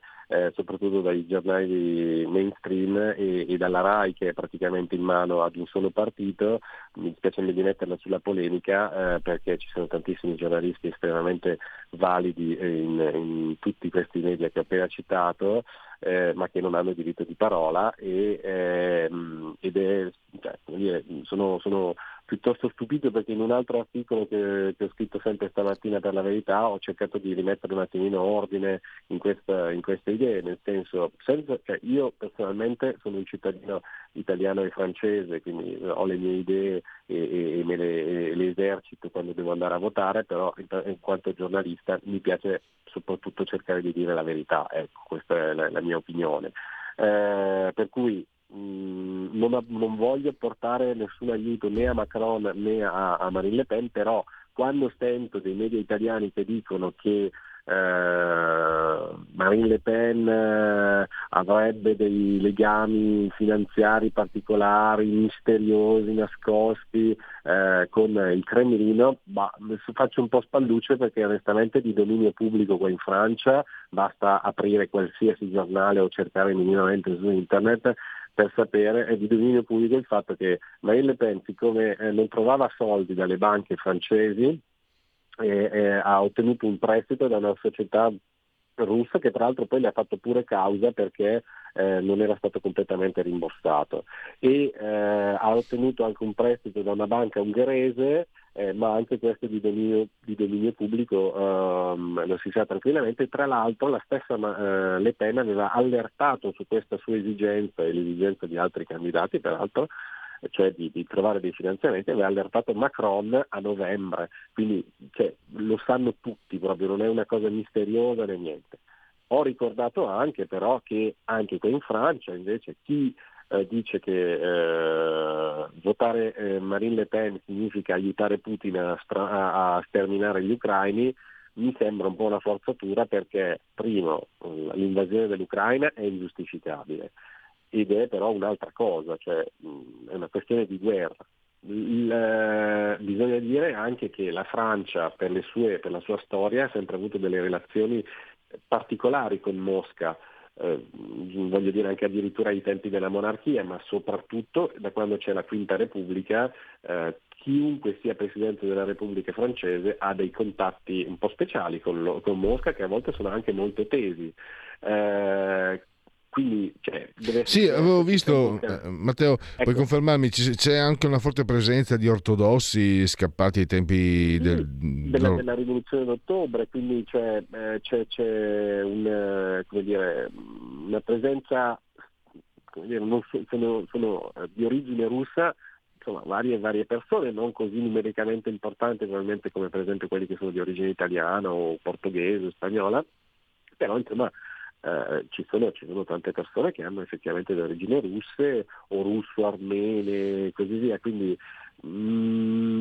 soprattutto dai giornali mainstream e dalla RAI, che è praticamente in mano ad un solo partito. Mi dispiace di metterla sulla polemica, perché ci sono tantissimi giornalisti estremamente validi in tutti questi media che ho appena citato, ma che non hanno diritto di parola, sono piuttosto stupito, perché in un altro articolo che ho scritto sempre stamattina per la Verità ho cercato di rimettere un attimino ordine in queste idee, nel senso, io personalmente sono un cittadino italiano e francese, quindi ho le mie idee e me le esercito quando devo andare a votare, però in quanto giornalista mi piace soprattutto cercare di dire la verità, ecco, questa è la mia opinione, per cui non voglio portare nessun aiuto né a Macron né a Marine Le Pen, però quando sento dei media italiani che dicono che Marine Le Pen avrebbe dei legami finanziari particolari, misteriosi, nascosti con il Cremlino, ma faccio un po' spallucce perché onestamente di dominio pubblico qua in Francia basta aprire qualsiasi giornale o cercare minimamente su internet per sapere, è di dominio pubblico il fatto che Marine Le Pen, siccome non trovava soldi dalle banche francesi, ha ottenuto un prestito da una società russa che tra l'altro poi le ha fatto pure causa perché non era stato completamente rimborsato, e ha ottenuto anche un prestito da una banca ungherese, ma anche questo di dominio pubblico lo si sa tranquillamente. Tra l'altro la stessa Le Pen aveva allertato su questa sua esigenza e l'esigenza di altri candidati peraltro, cioè di trovare dei finanziamenti, aveva allertato Macron a novembre, quindi lo sanno tutti proprio, non è una cosa misteriosa né niente. Ho ricordato anche però che anche qui in Francia invece chi dice che votare Marine Le Pen significa aiutare Putin a sterminare gli ucraini, mi sembra un po' una forzatura, perché primo l'invasione dell'Ucraina è ingiustificabile, ed è però un'altra cosa, cioè è una questione di guerra. Bisogna dire anche che la Francia per la sua storia ha sempre avuto delle relazioni particolari con Mosca, voglio dire anche addirittura ai tempi della monarchia, ma soprattutto da quando c'è la Quinta Repubblica, chiunque sia Presidente della Repubblica francese ha dei contatti un po' speciali con Mosca, che a volte sono anche molto tesi. Quindi, sì, avevo visto, Matteo, ecco. Puoi confermarmi, c'è anche una forte presenza di ortodossi scappati ai tempi della rivoluzione d'ottobre, quindi c'è una presenza, non sono di origine russa, insomma varie persone, non così numericamente importanti probabilmente come per esempio quelli che sono di origine italiana o portoghese o spagnola, però insomma ci sono tante persone che hanno effettivamente le origini russe o russo-armene e così via, quindi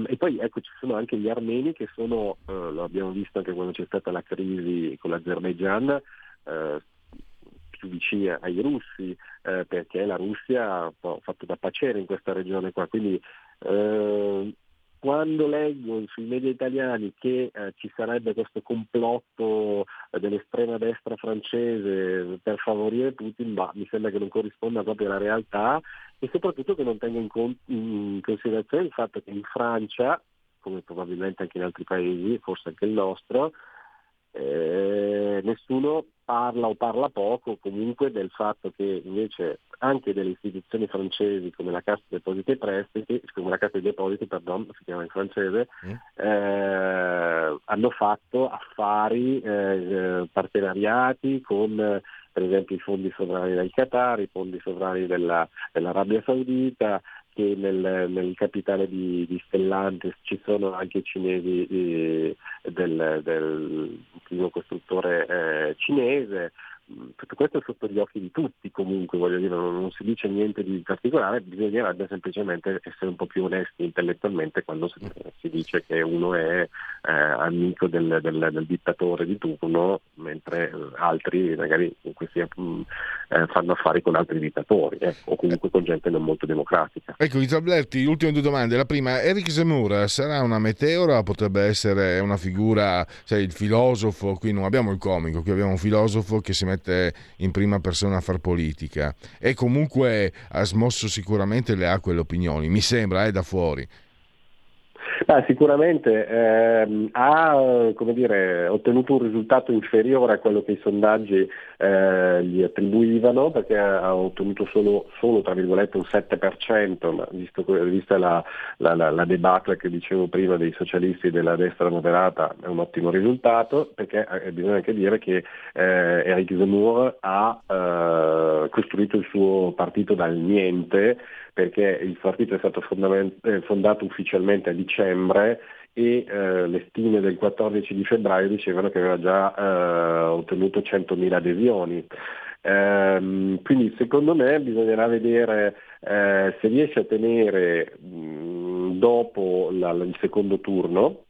e poi ecco ci sono anche gli armeni che sono, lo abbiamo visto anche quando c'è stata la crisi con l'Azerbaigian, più vicini ai russi, perché la Russia ha fatto da pacere in questa regione qua, quindi quando leggo sui media italiani che ci sarebbe questo complotto dell'estrema destra francese per favorire Putin, mi sembra che non corrisponda proprio alla realtà, e soprattutto che non tenga in considerazione il fatto che in Francia, come probabilmente anche in altri paesi, forse anche il nostro, nessuno parla o parla poco comunque del fatto che invece anche delle istituzioni francesi come la Cassa dei Depositi e Prestiti, come la Cassa dei Depositi, perdono, si chiama in francese, hanno fatto affari, partenariati con per esempio i fondi sovrani del Qatar, i fondi sovrani dell'Arabia Saudita, che nel capitale di Stellantis ci sono anche i cinesi del primo costruttore cinese. Tutto questo è sotto gli occhi di tutti comunque, voglio dire, non si dice niente di particolare, bisognerebbe semplicemente essere un po' più onesti intellettualmente quando si dice che uno è amico del dittatore di turno, mentre altri magari fanno affari con altri dittatori, o comunque con gente non molto democratica. Ecco, Ghisalberti, ultime due domande. La prima, Eric Zemmour sarà una meteora, potrebbe essere una figura, il filosofo, qui non abbiamo il comico, qui abbiamo un filosofo che si mette in prima persona a far politica, e comunque ha smosso sicuramente le acque e le opinioni, mi sembra, è da fuori. Sicuramente ha ottenuto un risultato inferiore a quello che i sondaggi gli attribuivano, perché ha ottenuto solo tra virgolette un 7%, ma vista la debacle che dicevo prima dei socialisti della destra moderata è un ottimo risultato, perché bisogna anche dire che Eric Zemmour ha costruito il suo partito dal niente, perché il partito è stato fondato ufficialmente a dicembre e le stime del 14 di febbraio dicevano che aveva già ottenuto 100.000 adesioni. Quindi secondo me bisognerà vedere se riesce a tenere dopo il secondo turno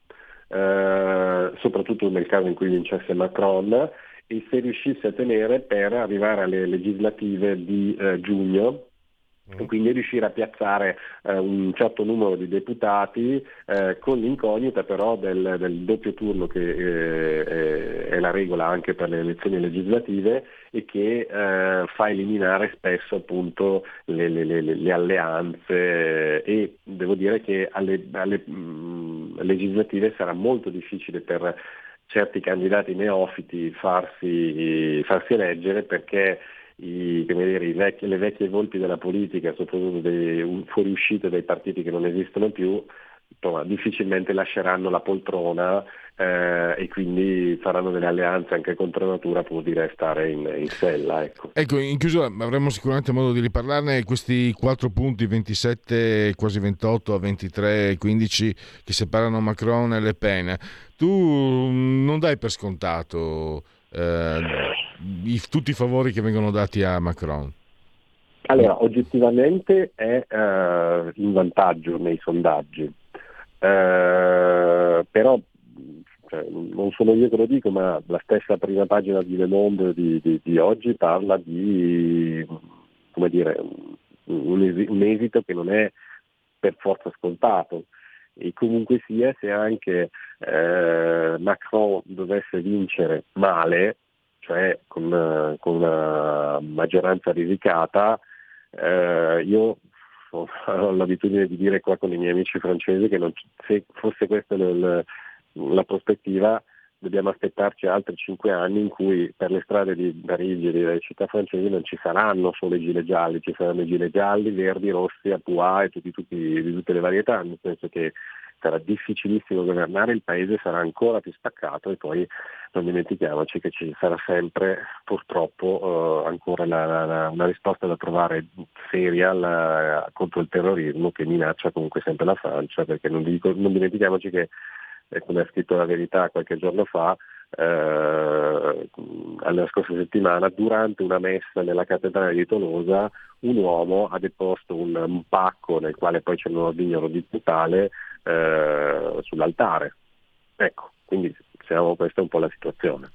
soprattutto nel caso in cui vincesse Macron, e se riuscisse a tenere per arrivare alle legislative di giugno, e quindi riuscire a piazzare un certo numero di deputati con l'incognita però del doppio turno che è la regola anche per le elezioni legislative e che fa eliminare spesso appunto le alleanze, e devo dire che alle legislative sarà molto difficile per certi candidati neofiti farsi eleggere, perché le vecchie volpi della politica, soprattutto fuoriuscite dai partiti che non esistono più, difficilmente lasceranno la poltrona e quindi faranno delle alleanze anche contro natura pur di restare in sella. Ecco, in chiusura avremo sicuramente modo di riparlarne. Questi 4 punti, 27, quasi 28 a 23, 15 che separano Macron e Le Pen, tu non dai per scontato tutti i favori che vengono dati a Macron? Allora, oggettivamente è in vantaggio nei sondaggi, però non sono io che lo dico, ma la stessa prima pagina di Le Monde di oggi parla di, come dire, un esito che non è per forza scontato. E comunque sia, se anche Macron dovesse vincere male, cioè con una maggioranza risicata, io ho l'abitudine di dire qua con i miei amici francesi che se fosse questa la prospettiva, dobbiamo aspettarci altri 5 anni in cui per le strade di Parigi e delle città francesi non ci saranno solo i gilet gialli, ci saranno i gilet gialli, verdi, rossi, a pois e di tutte le varietà, nel senso che sarà difficilissimo governare, il paese sarà ancora più spaccato, e poi non dimentichiamoci che ci sarà sempre purtroppo ancora una risposta da trovare seria contro il terrorismo, che minaccia comunque sempre la Francia, perché non dimentichiamoci che, come ha scritto la Verità qualche giorno fa, alla scorsa settimana, durante una messa nella cattedrale di Tolosa, un uomo ha deposto un pacco nel quale poi c'è un ordigno di totale sull'altare. Ecco, quindi questa è un po' la situazione.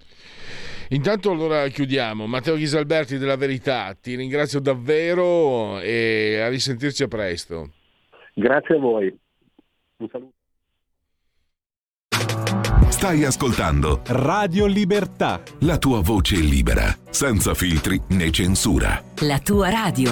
Intanto allora chiudiamo. Matteo Ghisalberti della Verità, ti ringrazio davvero e a risentirci a presto. Grazie a voi, un saluto. Stai ascoltando Radio Libertà, la tua voce libera, senza filtri né censura. La tua radio.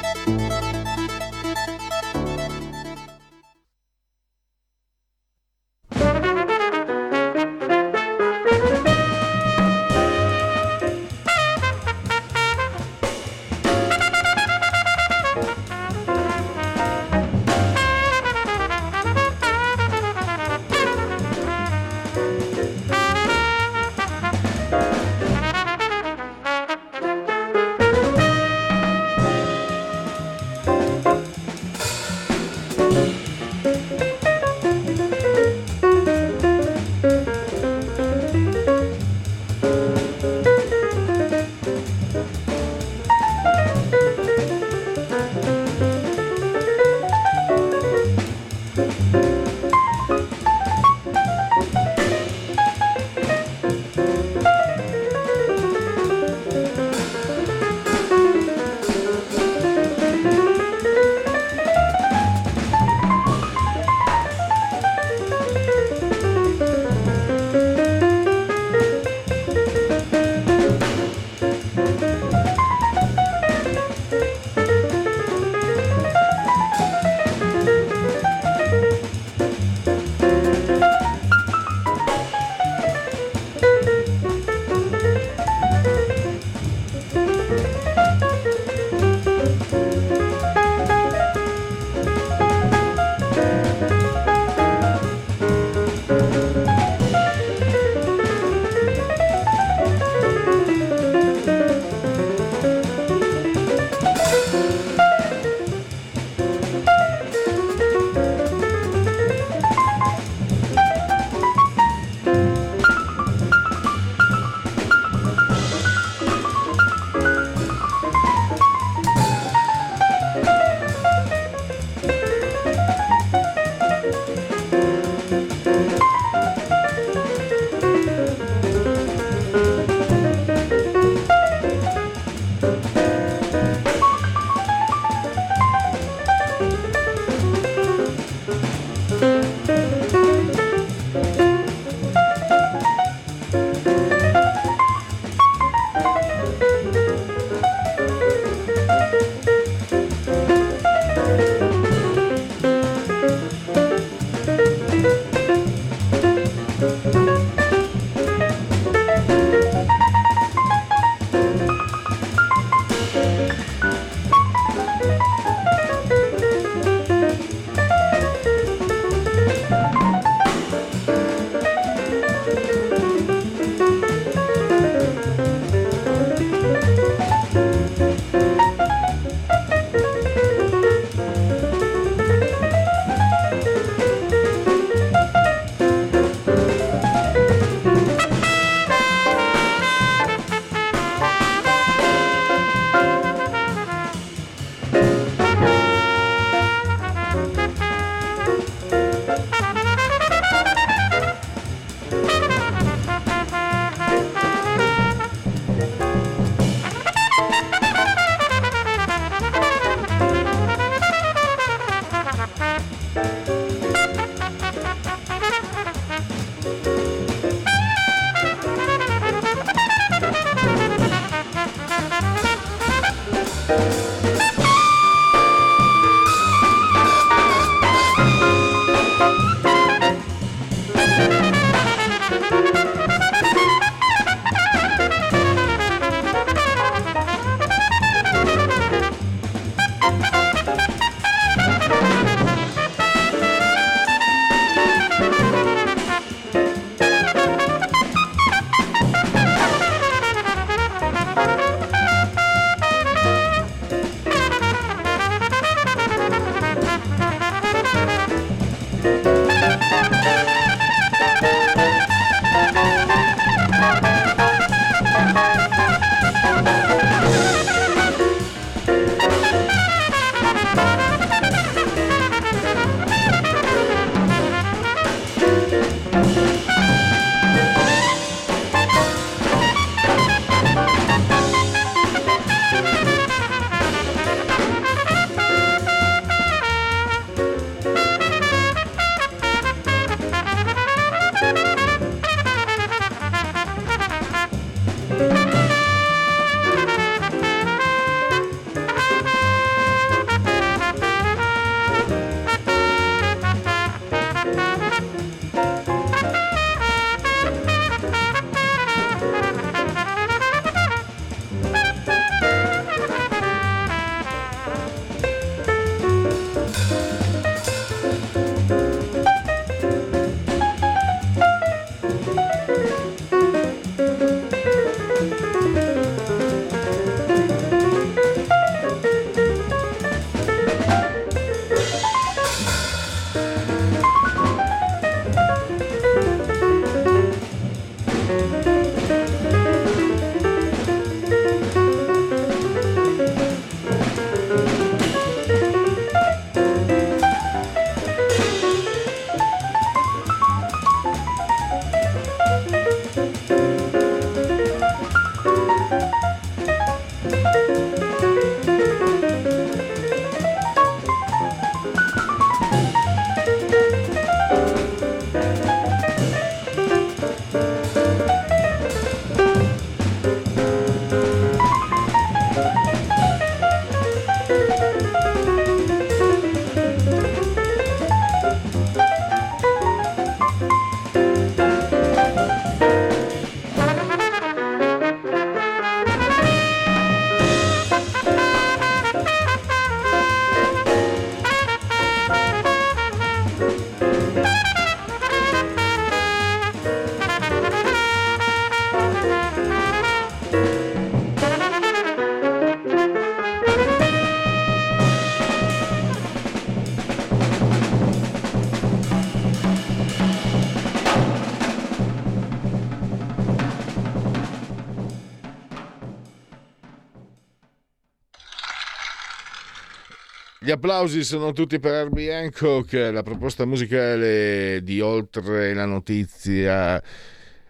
Gli applausi sono tutti per Herbie Hancock, la proposta musicale di Oltre la notizia,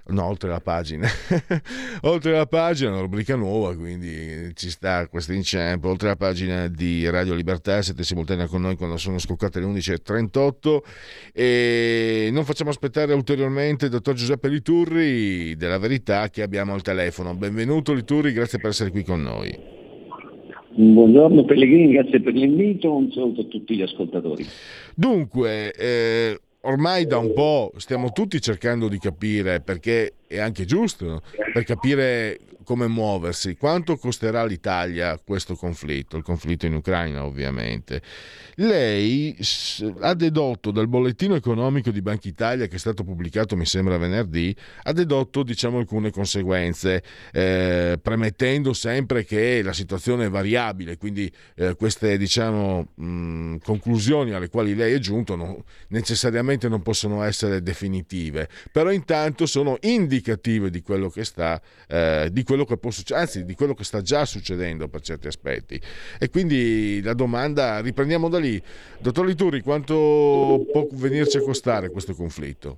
no, Oltre la pagina, Oltre la pagina, una rubrica nuova, quindi ci sta questo inciampo, Oltre la pagina di Radio Libertà. Siete simultanea con noi quando sono scoccate le 11.38 e non facciamo aspettare ulteriormente il dottor Giuseppe Liturri della Verità che abbiamo al telefono. Benvenuto Liturri, grazie per essere qui con noi. Buongiorno Pellegrini, grazie per l'invito, un saluto a tutti gli ascoltatori. Dunque, ormai da un po' stiamo tutti cercando di capire, perché è anche giusto, per capire come muoversi, quanto costerà l'Italia questo conflitto, il conflitto in Ucraina ovviamente. Lei ha dedotto dal bollettino economico di Banca Italia, che è stato pubblicato mi sembra venerdì, ha dedotto diciamo alcune conseguenze, premettendo sempre che la situazione è variabile, quindi queste diciamo conclusioni alle quali lei è giunto necessariamente non possono essere definitive, però intanto sono indicative di quello che sta di quello che può succedere, anzi di quello che sta già succedendo per certi aspetti. E quindi la domanda, riprendiamo da lì, dottor Liturri, quanto può venirci a costare questo conflitto?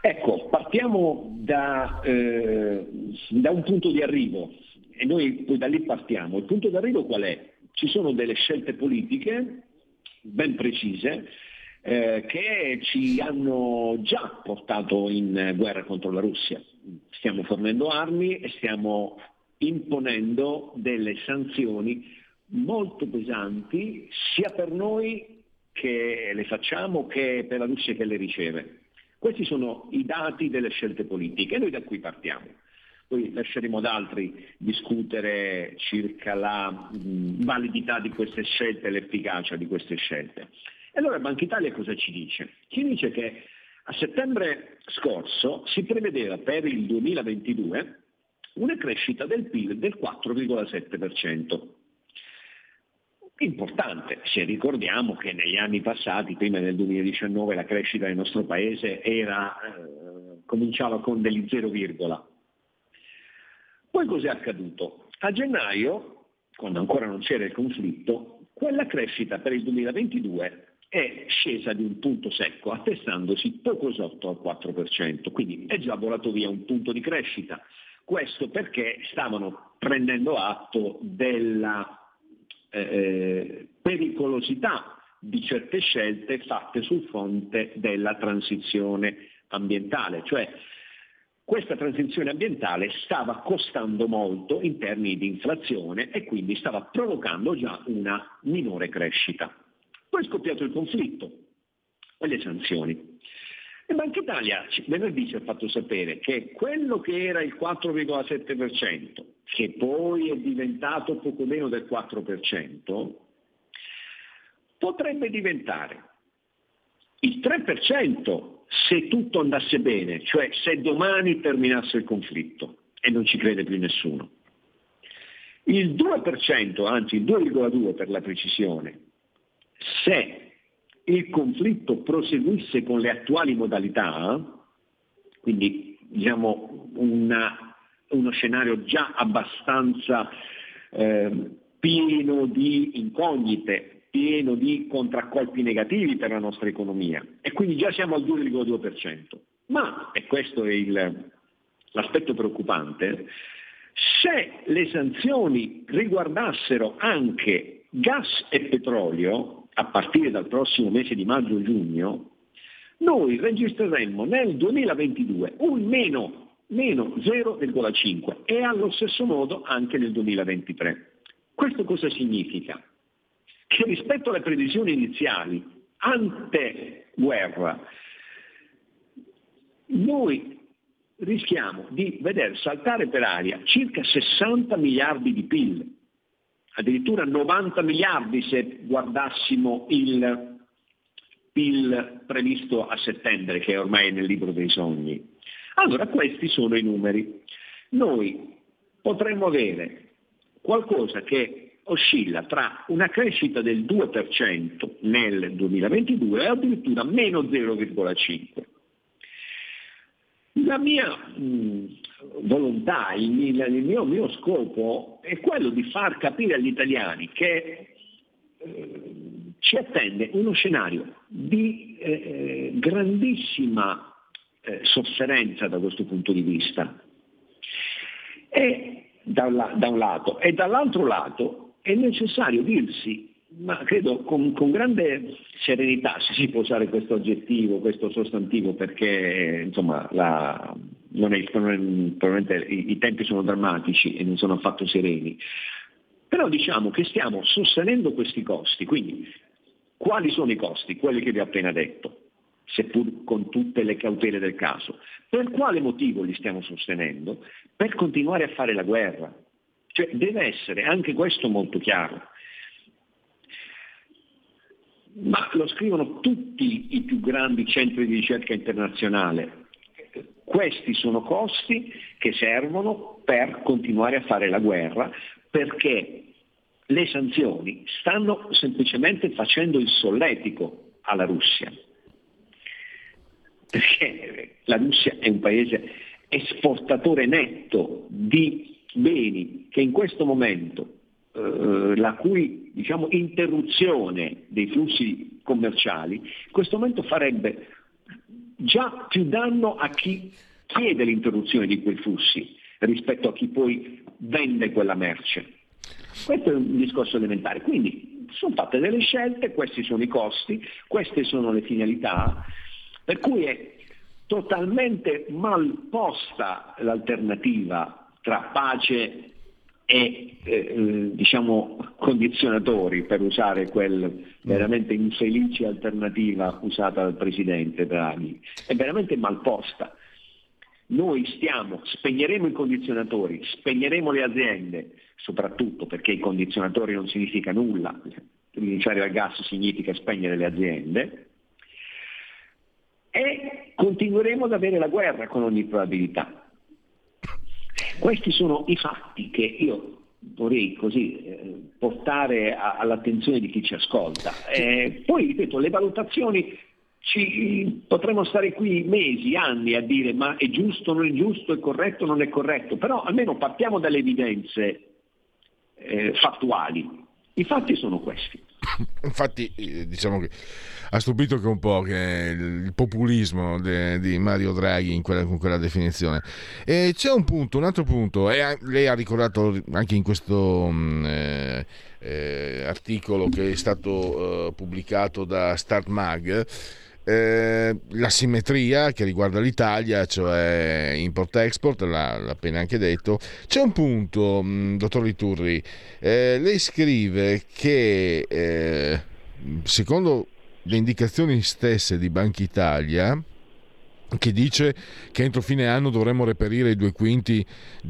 Ecco, partiamo da un punto di arrivo e noi poi da lì partiamo. Il punto di arrivo qual è? Ci sono delle scelte politiche ben precise che ci hanno già portato in guerra contro la Russia. Stiamo fornendo armi e stiamo imponendo delle sanzioni molto pesanti sia per noi che le facciamo che per la Russia che le riceve. Questi sono i dati delle scelte politiche e noi da qui partiamo. Poi lasceremo ad altri discutere circa la validità di queste scelte, l'efficacia di queste scelte. E allora Banca Italia cosa ci dice? Ci dice che a settembre scorso si prevedeva per il 2022 una crescita del PIL del 4,7%. Importante, se ricordiamo che negli anni passati, prima del 2019, la crescita del nostro paese era cominciava con degli 0, Poi cos'è accaduto? A gennaio, quando ancora non c'era il conflitto, quella crescita per il 2022 è scesa di un punto secco, attestandosi poco sotto al 4%, quindi è già volato via un punto di crescita. Questo perché stavano prendendo atto della pericolosità di certe scelte fatte sul fronte della transizione ambientale, cioè questa transizione ambientale stava costando molto in termini di inflazione e quindi stava provocando già una minore crescita. Poi è scoppiato il conflitto e le sanzioni. E Banca Italia venerdì ci ha fatto sapere che quello che era il 4,7%, che poi è diventato poco meno del 4%, potrebbe diventare il 3%. Se tutto andasse bene, cioè se domani terminasse il conflitto e non ci crede più nessuno, il 2%, anzi il 2,2 per la precisione, se il conflitto proseguisse con le attuali modalità, quindi diciamo uno scenario già abbastanza pieno di incognite, pieno di contraccolpi negativi per la nostra economia, e quindi già siamo al 2,2%. Ma, e questo è l'aspetto preoccupante, se le sanzioni riguardassero anche gas e petrolio, a partire dal prossimo mese di maggio-giugno, noi registreremmo nel 2022 un meno 0,5 e allo stesso modo anche nel 2023. Questo cosa significa? Che rispetto alle previsioni iniziali, ante guerra, noi rischiamo di veder saltare per aria circa 60 miliardi di PIL, addirittura 90 miliardi se guardassimo il PIL previsto a settembre, che è ormai nel libro dei sogni. Allora questi sono i numeri. Noi potremmo avere qualcosa che oscilla tra una crescita del 2% nel 2022 e addirittura meno 0,5. La mia volontà, il mio scopo è quello di far capire agli italiani che ci attende uno scenario di grandissima sofferenza da questo punto di vista, e da un lato, e dall'altro lato è necessario dirsi, ma credo con grande serenità, se si può usare questo aggettivo, questo sostantivo, perché insomma probabilmente i tempi sono drammatici e non sono affatto sereni, però diciamo che stiamo sostenendo questi costi. Quindi quali sono i costi? Quelli che vi ho appena detto, seppur con tutte le cautele del caso. Per quale motivo li stiamo sostenendo? Per continuare a fare la guerra. Cioè deve essere anche questo molto chiaro. Ma lo scrivono tutti i più grandi centri di ricerca internazionale. Questi sono costi che servono per continuare a fare la guerra, perché le sanzioni stanno semplicemente facendo il solletico alla Russia. Perché la Russia è un paese esportatore netto di beni che in questo momento, la cui interruzione dei flussi commerciali, in questo momento farebbe già più danno a chi chiede l'interruzione di quei flussi rispetto a chi poi vende quella merce. Questo è un discorso elementare, quindi sono fatte delle scelte, questi sono i costi, queste sono le finalità, per cui è totalmente malposta l'alternativa tra pace e condizionatori, per usare quel veramente infelice alternativa usata dal presidente Draghi, è veramente malposta. Noi spegneremo i condizionatori, spegneremo le aziende, soprattutto perché i condizionatori non significa nulla, rinunciare al gas significa spegnere le aziende, e continueremo ad avere la guerra con ogni probabilità. Questi sono i fatti che io vorrei così portare all'attenzione di chi ci ascolta. Poi, ripeto, le valutazioni, potremmo stare qui mesi, anni a dire ma è giusto, non è giusto, è corretto, non è corretto, però almeno partiamo dalle evidenze fattuali. I fatti sono questi. Infatti che ha stupito che un po' che il populismo di Mario Draghi con quella definizione. E c'è un altro punto, e lei ha ricordato anche in questo articolo che è stato pubblicato da Startmag, l'asimmetria che riguarda l'Italia, cioè import-export, l'ha appena anche detto. C'è un punto, dottor Liturri, lei scrive che secondo le indicazioni stesse di Banca Italia, che dice che entro fine anno dovremmo reperire i 2/5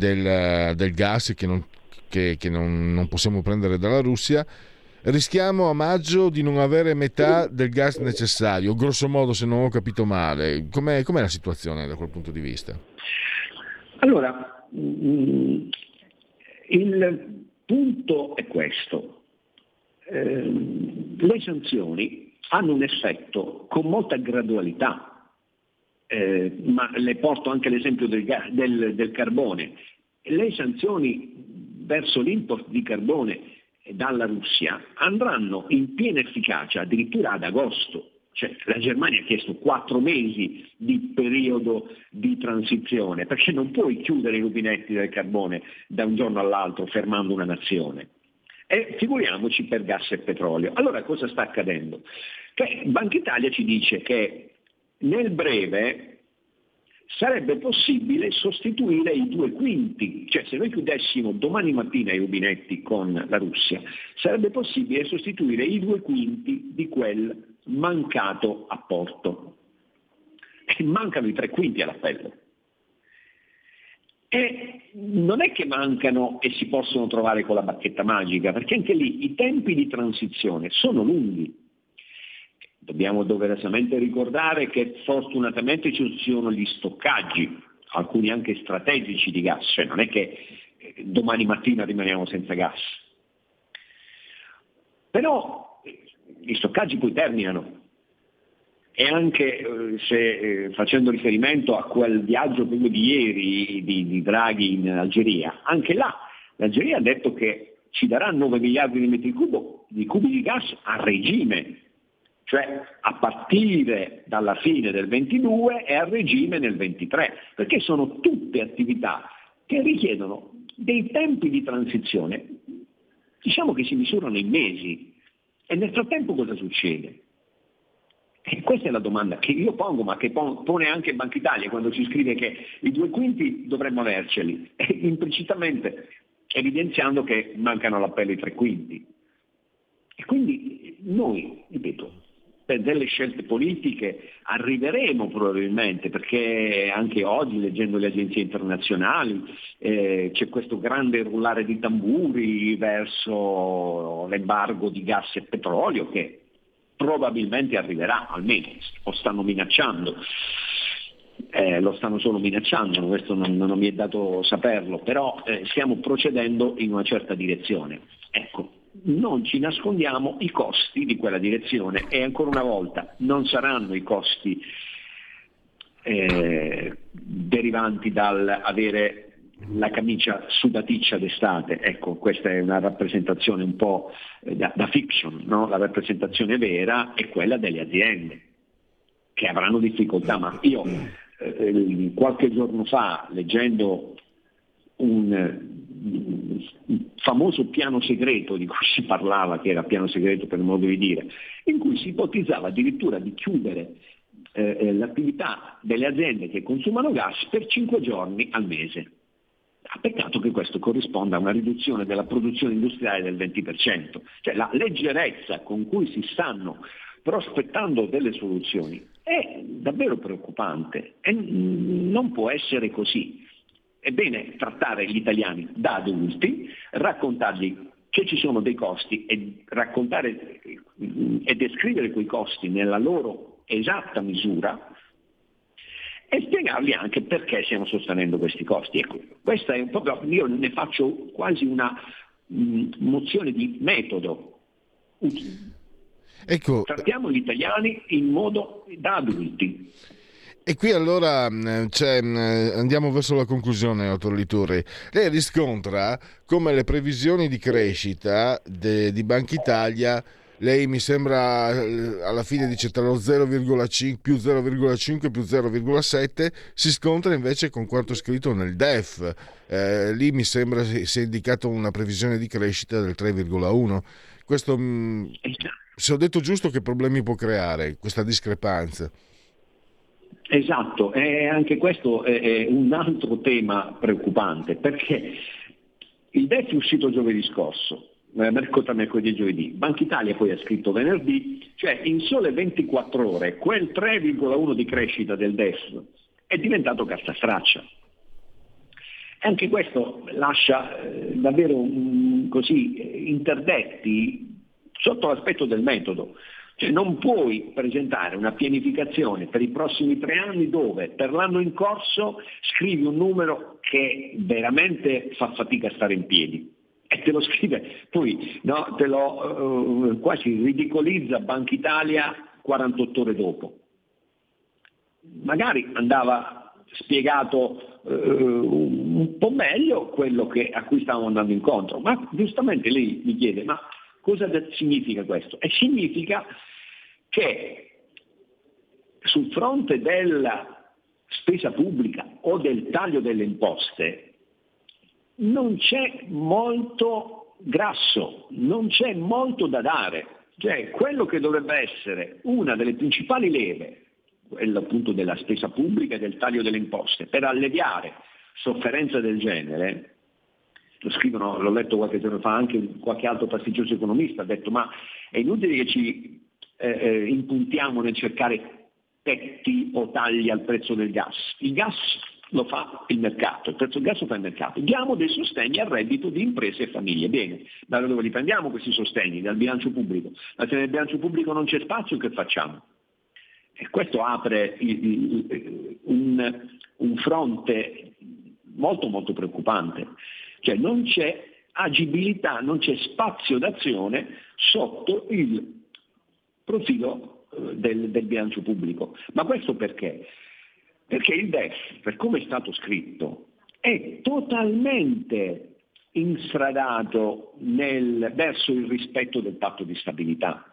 del gas che non possiamo prendere dalla Russia, rischiamo a maggio di non avere metà del gas necessario, grosso modo, se non ho capito male. Com'è la situazione da quel punto di vista? Allora, il punto è questo. Le sanzioni hanno un effetto con molta gradualità, ma le porto anche l'esempio del carbone. Le sanzioni verso l'import di carbone dalla Russia andranno in piena efficacia addirittura ad agosto, cioè la Germania ha chiesto 4 mesi di periodo di transizione, perché non puoi chiudere i rubinetti del carbone da un giorno all'altro fermando una nazione, e figuriamoci per gas e petrolio. Allora cosa sta accadendo? Che Banca Italia ci dice che nel breve sarebbe possibile sostituire i 2/5, cioè se noi chiudessimo domani mattina i rubinetti con la Russia, sarebbe possibile sostituire i 2/5 di quel mancato apporto. E mancano i 3/5 all'appello. E non è che mancano e si possono trovare con la bacchetta magica, perché anche lì i tempi di transizione sono lunghi. Dobbiamo doverosamente ricordare che fortunatamente ci sono gli stoccaggi, alcuni anche strategici di gas, cioè non è che domani mattina rimaniamo senza gas. Però gli stoccaggi poi terminano, e anche se facendo riferimento a quel viaggio proprio di ieri di Draghi in Algeria, anche là l'Algeria ha detto che ci darà 9 miliardi di metri cubi di gas a regime, cioè a partire dalla fine del 22 e a regime nel 23, perché sono tutte attività che richiedono dei tempi di transizione, che si misurano in mesi, e nel frattempo cosa succede? E questa è la domanda che io pongo, ma che pone anche Banca Italia quando ci scrive che i 2/5 dovremmo averceli, implicitamente evidenziando che mancano all'appello i 3/5. E quindi noi, ripeto, per delle scelte politiche arriveremo probabilmente, perché anche oggi, leggendo le agenzie internazionali, c'è questo grande rullare di tamburi verso l'embargo di gas e petrolio che probabilmente arriverà, almeno lo stanno minacciando, lo stanno solo minacciando, questo non mi è dato saperlo, però stiamo procedendo in una certa direzione. Ecco, non ci nascondiamo i costi di quella direzione, e ancora una volta non saranno i costi derivanti dal avere la camicia sudaticcia d'estate. Ecco, questa è una rappresentazione un po' da fiction, no? La rappresentazione vera è quella delle aziende che avranno difficoltà, ma io qualche giorno fa, leggendo un famoso piano segreto di cui si parlava, che era piano segreto per modo di dire, in cui si ipotizzava addirittura di chiudere l'attività delle aziende che consumano gas per 5 giorni al mese. Peccato che questo corrisponda a una riduzione della produzione industriale del 20%. Cioè, la leggerezza con cui si stanno prospettando delle soluzioni è davvero preoccupante e non può essere così. È bene trattare gli italiani da adulti, raccontargli che ci sono dei costi e raccontare e descrivere quei costi nella loro esatta misura e spiegargli anche perché stiamo sostenendo questi costi. Ecco, questa è un po', io ne faccio quasi una mozione di metodo. Ecco. Trattiamo gli italiani in modo da adulti. E qui allora andiamo verso la conclusione, dottor Liturri. Lei riscontra come le previsioni di crescita di Banca Italia, lei mi sembra alla fine dice tra lo 0,5 più 0,5 più 0,7, si scontra invece con quanto scritto nel DEF. Lì mi sembra si è indicata una previsione di crescita del 3,1. Questo, se ho detto giusto, che problemi può creare questa discrepanza? Esatto, e anche questo è un altro tema preoccupante, perché il DEF è uscito giovedì scorso, tra mercoledì e giovedì, Banca Italia poi ha scritto venerdì, cioè in sole 24 ore quel 3,1 di crescita del DEF è diventato cartastraccia. E anche questo lascia davvero così interdetti sotto l'aspetto del metodo. Cioè, non puoi presentare una pianificazione per i prossimi 3 anni dove per l'anno in corso scrivi un numero che veramente fa fatica a stare in piedi e te lo scrive, poi no, te lo quasi ridicolizza Banca Italia 48 ore dopo. Magari andava spiegato un po' meglio quello a cui stavamo andando incontro, ma giustamente lei mi chiede, ma cosa significa questo? E significa che sul fronte della spesa pubblica o del taglio delle imposte non c'è molto grasso, non c'è molto da dare. Cioè, quello che dovrebbe essere una delle principali leve, quello appunto della spesa pubblica e del taglio delle imposte, per alleviare sofferenza del genere, lo scrivono, l'ho letto qualche giorno fa, anche qualche altro prestigioso economista ha detto, ma è inutile che ci impuntiamo nel cercare tetti o tagli al prezzo del gas. Il gas lo fa il mercato, il prezzo del gas lo fa il mercato. Diamo dei sostegni al reddito di imprese e famiglie. Bene, da dove li prendiamo questi sostegni? Dal bilancio pubblico. Ma se nel bilancio pubblico non c'è spazio, che facciamo? E questo apre un fronte molto molto preoccupante. Cioè non c'è agibilità, non c'è spazio d'azione sotto il profilo del bilancio pubblico. Ma questo perché? Perché il DEF, per come è stato scritto, è totalmente instradato verso il rispetto del patto di stabilità.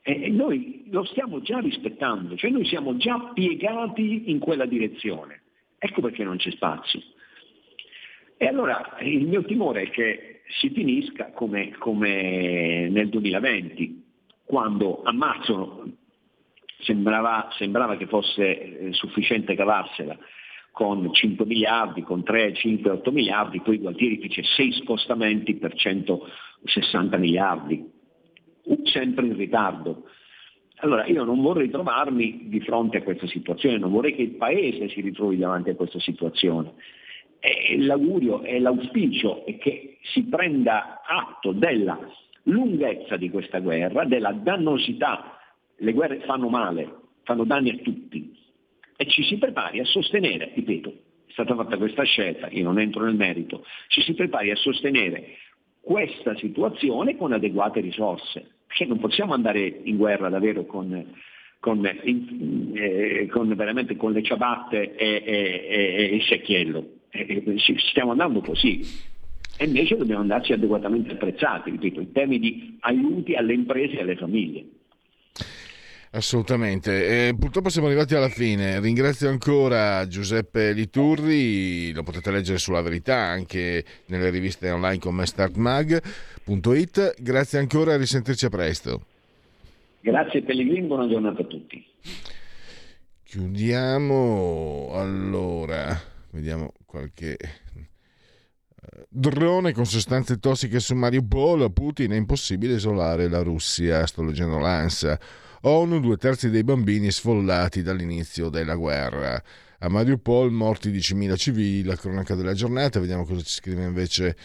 E noi lo stiamo già rispettando, cioè noi siamo già piegati in quella direzione. Ecco perché non c'è spazio. E allora il mio timore è che si finisca come nel 2020, quando a marzo sembrava che fosse sufficiente cavarsela con 5 miliardi, con 3, 5, 8 miliardi, poi Gualtieri fece 6 spostamenti per 160 miliardi, sempre in ritardo. Allora io non vorrei trovarmi di fronte a questa situazione, non vorrei che il Paese si ritrovi davanti a questa situazione. E l'augurio e l'auspicio è che si prenda atto della lunghezza di questa guerra, della dannosità. Le guerre fanno male, fanno danni a tutti e ci si prepari a sostenere, ripeto, è stata fatta questa scelta, io non entro nel merito, ci si prepari a sostenere questa situazione con adeguate risorse, perché non possiamo andare in guerra davvero con con veramente con le ciabatte e il secchiello. Stiamo andando così e invece dobbiamo andarci adeguatamente apprezzati, ripeto, in termini di aiuti alle imprese e alle famiglie. Assolutamente, purtroppo siamo arrivati alla fine. Ringrazio ancora Giuseppe Liturri, lo potete leggere sulla Verità, anche nelle riviste online come startmag.it. grazie ancora, a risentirci, a presto. Grazie Pellegrini, buona giornata a tutti. Chiudiamo, allora vediamo qualche... Drone con sostanze tossiche su Mariupol, Putin è impossibile isolare la Russia, sto leggendo l'Ansa. ONU, 2/3 dei bambini sfollati dall'inizio della guerra. A Mariupol morti 10.000 civili, la cronaca della giornata. Vediamo cosa ci scrive invece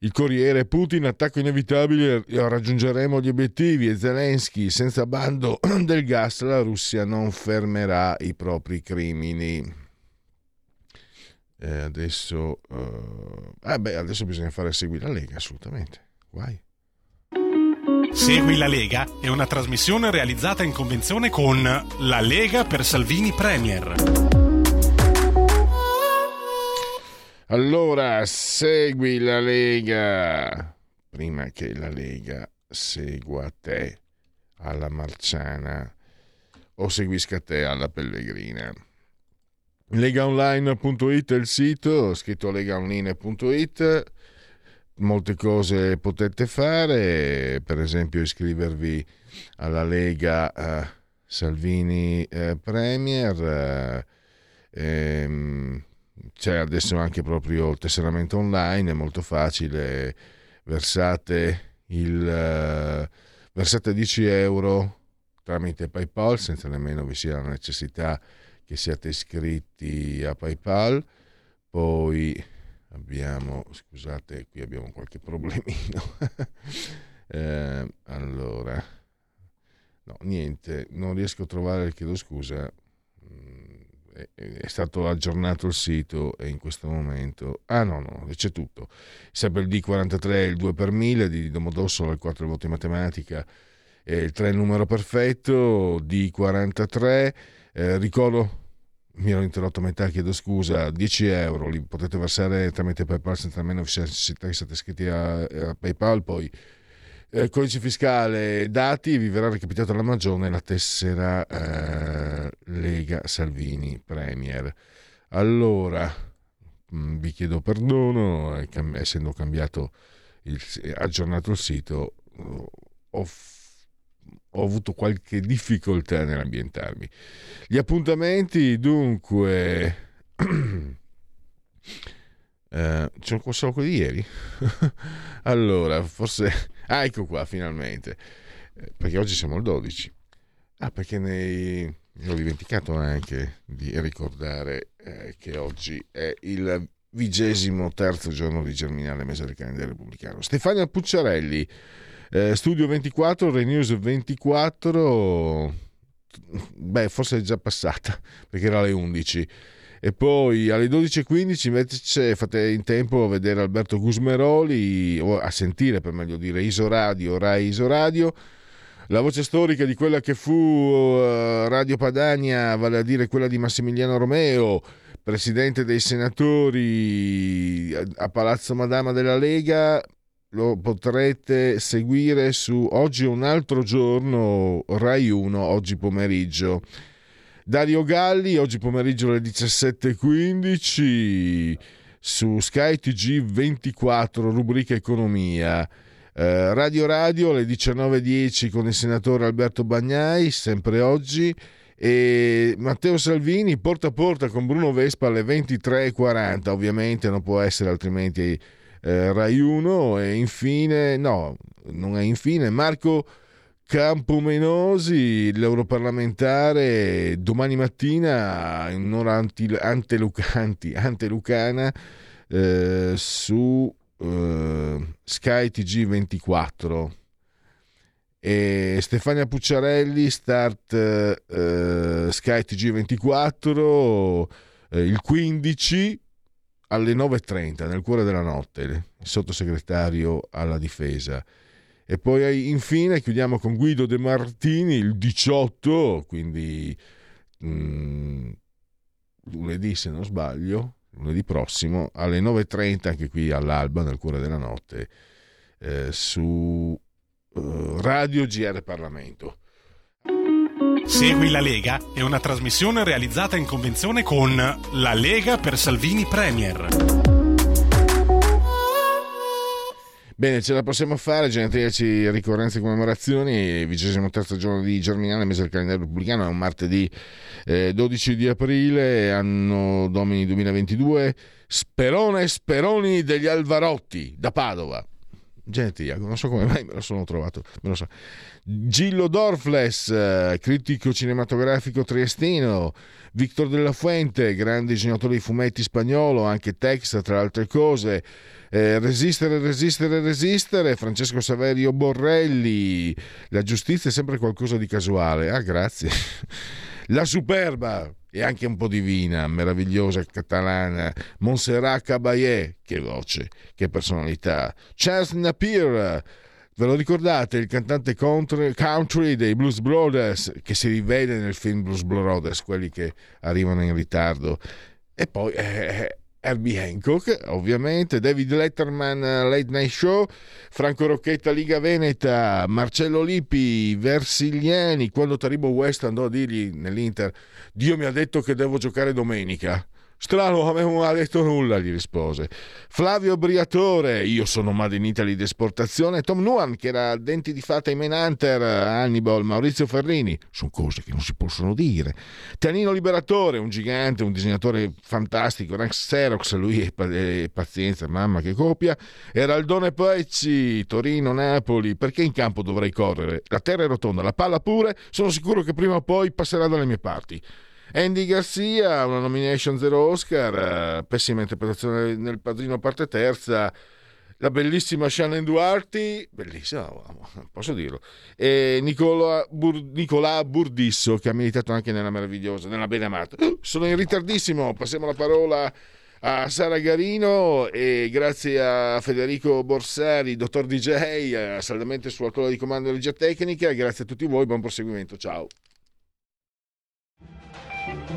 il Corriere. Putin, attacco inevitabile, raggiungeremo gli obiettivi, e Zelensky, senza bando del gas la Russia non fermerà i propri crimini. Adesso bisogna fare Segui la Lega, assolutamente. Guai. Segui la Lega è una trasmissione realizzata in convenzione con La Lega per Salvini Premier. Allora, segui la Lega prima che la Lega segua te alla Marciana o seguisca te alla Pellegrina. Legaonline.it è il sito, scritto legaonline.it. Molte cose potete fare, per esempio iscrivervi alla Lega Salvini Premier, c'è adesso anche proprio il tesseramento online, è molto facile, versate 10 euro tramite PayPal senza nemmeno vi sia la necessità che siate iscritti a PayPal. Poi abbiamo, scusate, qui abbiamo qualche problemino. Allora, no, niente, non riesco a trovare, chiedo scusa, è stato aggiornato il sito e in questo momento, no, c'è tutto. Sempre il D43, il 2/1000 di Domodossola, il 4 il voto in matematica, il 3 il numero perfetto, D43, ricordo, mi ero interrotto a metà, chiedo scusa, 10 euro li potete versare tramite PayPal senza nemmeno necessità che siate iscritti a PayPal. Poi codice fiscale, dati, vi verrà recapitata la magione e la tessera Lega Salvini Premier. Allora vi chiedo perdono, essendo cambiato aggiornato il sito, ho avuto qualche difficoltà nell'ambientarmi. Gli appuntamenti, dunque, c'è un solo quello di ieri. Allora, forse, ecco qua finalmente, perché oggi siamo al 12. Perché ho dimenticato anche di ricordare che oggi è il 23° giorno di Germinale, mese del calendario repubblicano. Stefania Pucciarelli, Studio 24, Renews 24, forse è già passata perché era alle 11, e poi alle 12:15 invece fate in tempo a vedere Alberto Gusmeroli, o a sentire per meglio dire, Rai Isoradio, la voce storica di quella che fu Radio Padania, vale a dire quella di Massimiliano Romeo, presidente dei senatori a Palazzo Madama della Lega. Lo potrete seguire su Oggi un altro giorno, Rai 1, oggi pomeriggio. Dario Galli, oggi pomeriggio alle 17:15, su Sky TG24, rubrica Economia. Radio alle 19:10 con il senatore Alberto Bagnai, sempre oggi. E Matteo Salvini, Porta a Porta con Bruno Vespa alle 23:40, ovviamente non può essere altrimenti Rai 1. E infine, Marco Campomenosi, l'europarlamentare, domani mattina in un'ora antelucana su Sky TG24. E Stefania Pucciarelli, Start Sky TG24, il 15 alle 9:30, nel cuore della notte, il sottosegretario alla difesa. E poi infine chiudiamo con Guido De Martini il 18, quindi lunedì se non sbaglio, lunedì prossimo alle 9.30, anche qui all'alba, nel cuore della notte, su Radio GR Parlamento. Segui la Lega è una trasmissione realizzata in convenzione con La Lega per Salvini Premier. Bene, ce la possiamo fare, genetriaci, ricorrenze e commemorazioni, 23° giorno di Germinale, mese del calendario repubblicano, è un martedì 12 di aprile, anno domini 2022, Sperone Speroni degli Alvarotti, da Padova. Gentiliaco, non so come mai me lo sono trovato, me lo so. Gillo Dorfles, critico cinematografico triestino. Victor Della Fuente, grande disegnatore di fumetti spagnolo, anche Tex tra altre cose. Resistere. Francesco Saverio Borrelli, la giustizia è sempre qualcosa di casuale. Ah, grazie. La superba e anche un po' divina, meravigliosa catalana, Montserrat Caballé, che voce, che personalità. Charles Napier, ve lo ricordate, il cantante country dei Blues Brothers, che si rivede nel film Blues Brothers, quelli che arrivano in ritardo. E poi Herbie Hancock, ovviamente, David Letterman, Late Night Show, Franco Rocchetta, Liga Veneta, Marcello Lippi, Versiliani. Quando Taribo West andò a dirgli nell'Inter: Dio mi ha detto che devo giocare domenica. Strano, a me non ha detto nulla, gli rispose. Flavio Briatore, io sono Made in Italy d'esportazione. Tom Nuan, che era Denti di Fata in Manhunter, Hannibal, Maurizio Ferrini, sono cose che non si possono dire. Tanino Liberatore, un gigante, un disegnatore fantastico, Ranx Xerox, lui e pazienza, mamma che copia. Eraldone Pecci, Torino, Napoli, perché in campo dovrei correre? La terra è rotonda, la palla pure, sono sicuro che prima o poi passerà dalle mie parti. Andy Garcia, una nomination 0 Oscar, pessima interpretazione nel Padrino parte terza, la bellissima Shannon Duarte, bellissima, posso dirlo, e Nicola Burdisso, che ha militato anche nella meravigliosa, nella Benamata. Sono in ritardissimo, passiamo la parola a Sara Garino e grazie a Federico Borsari, dottor DJ, saldamente sulla colla di comando e regia tecnica. Grazie a tutti voi, buon proseguimento, ciao.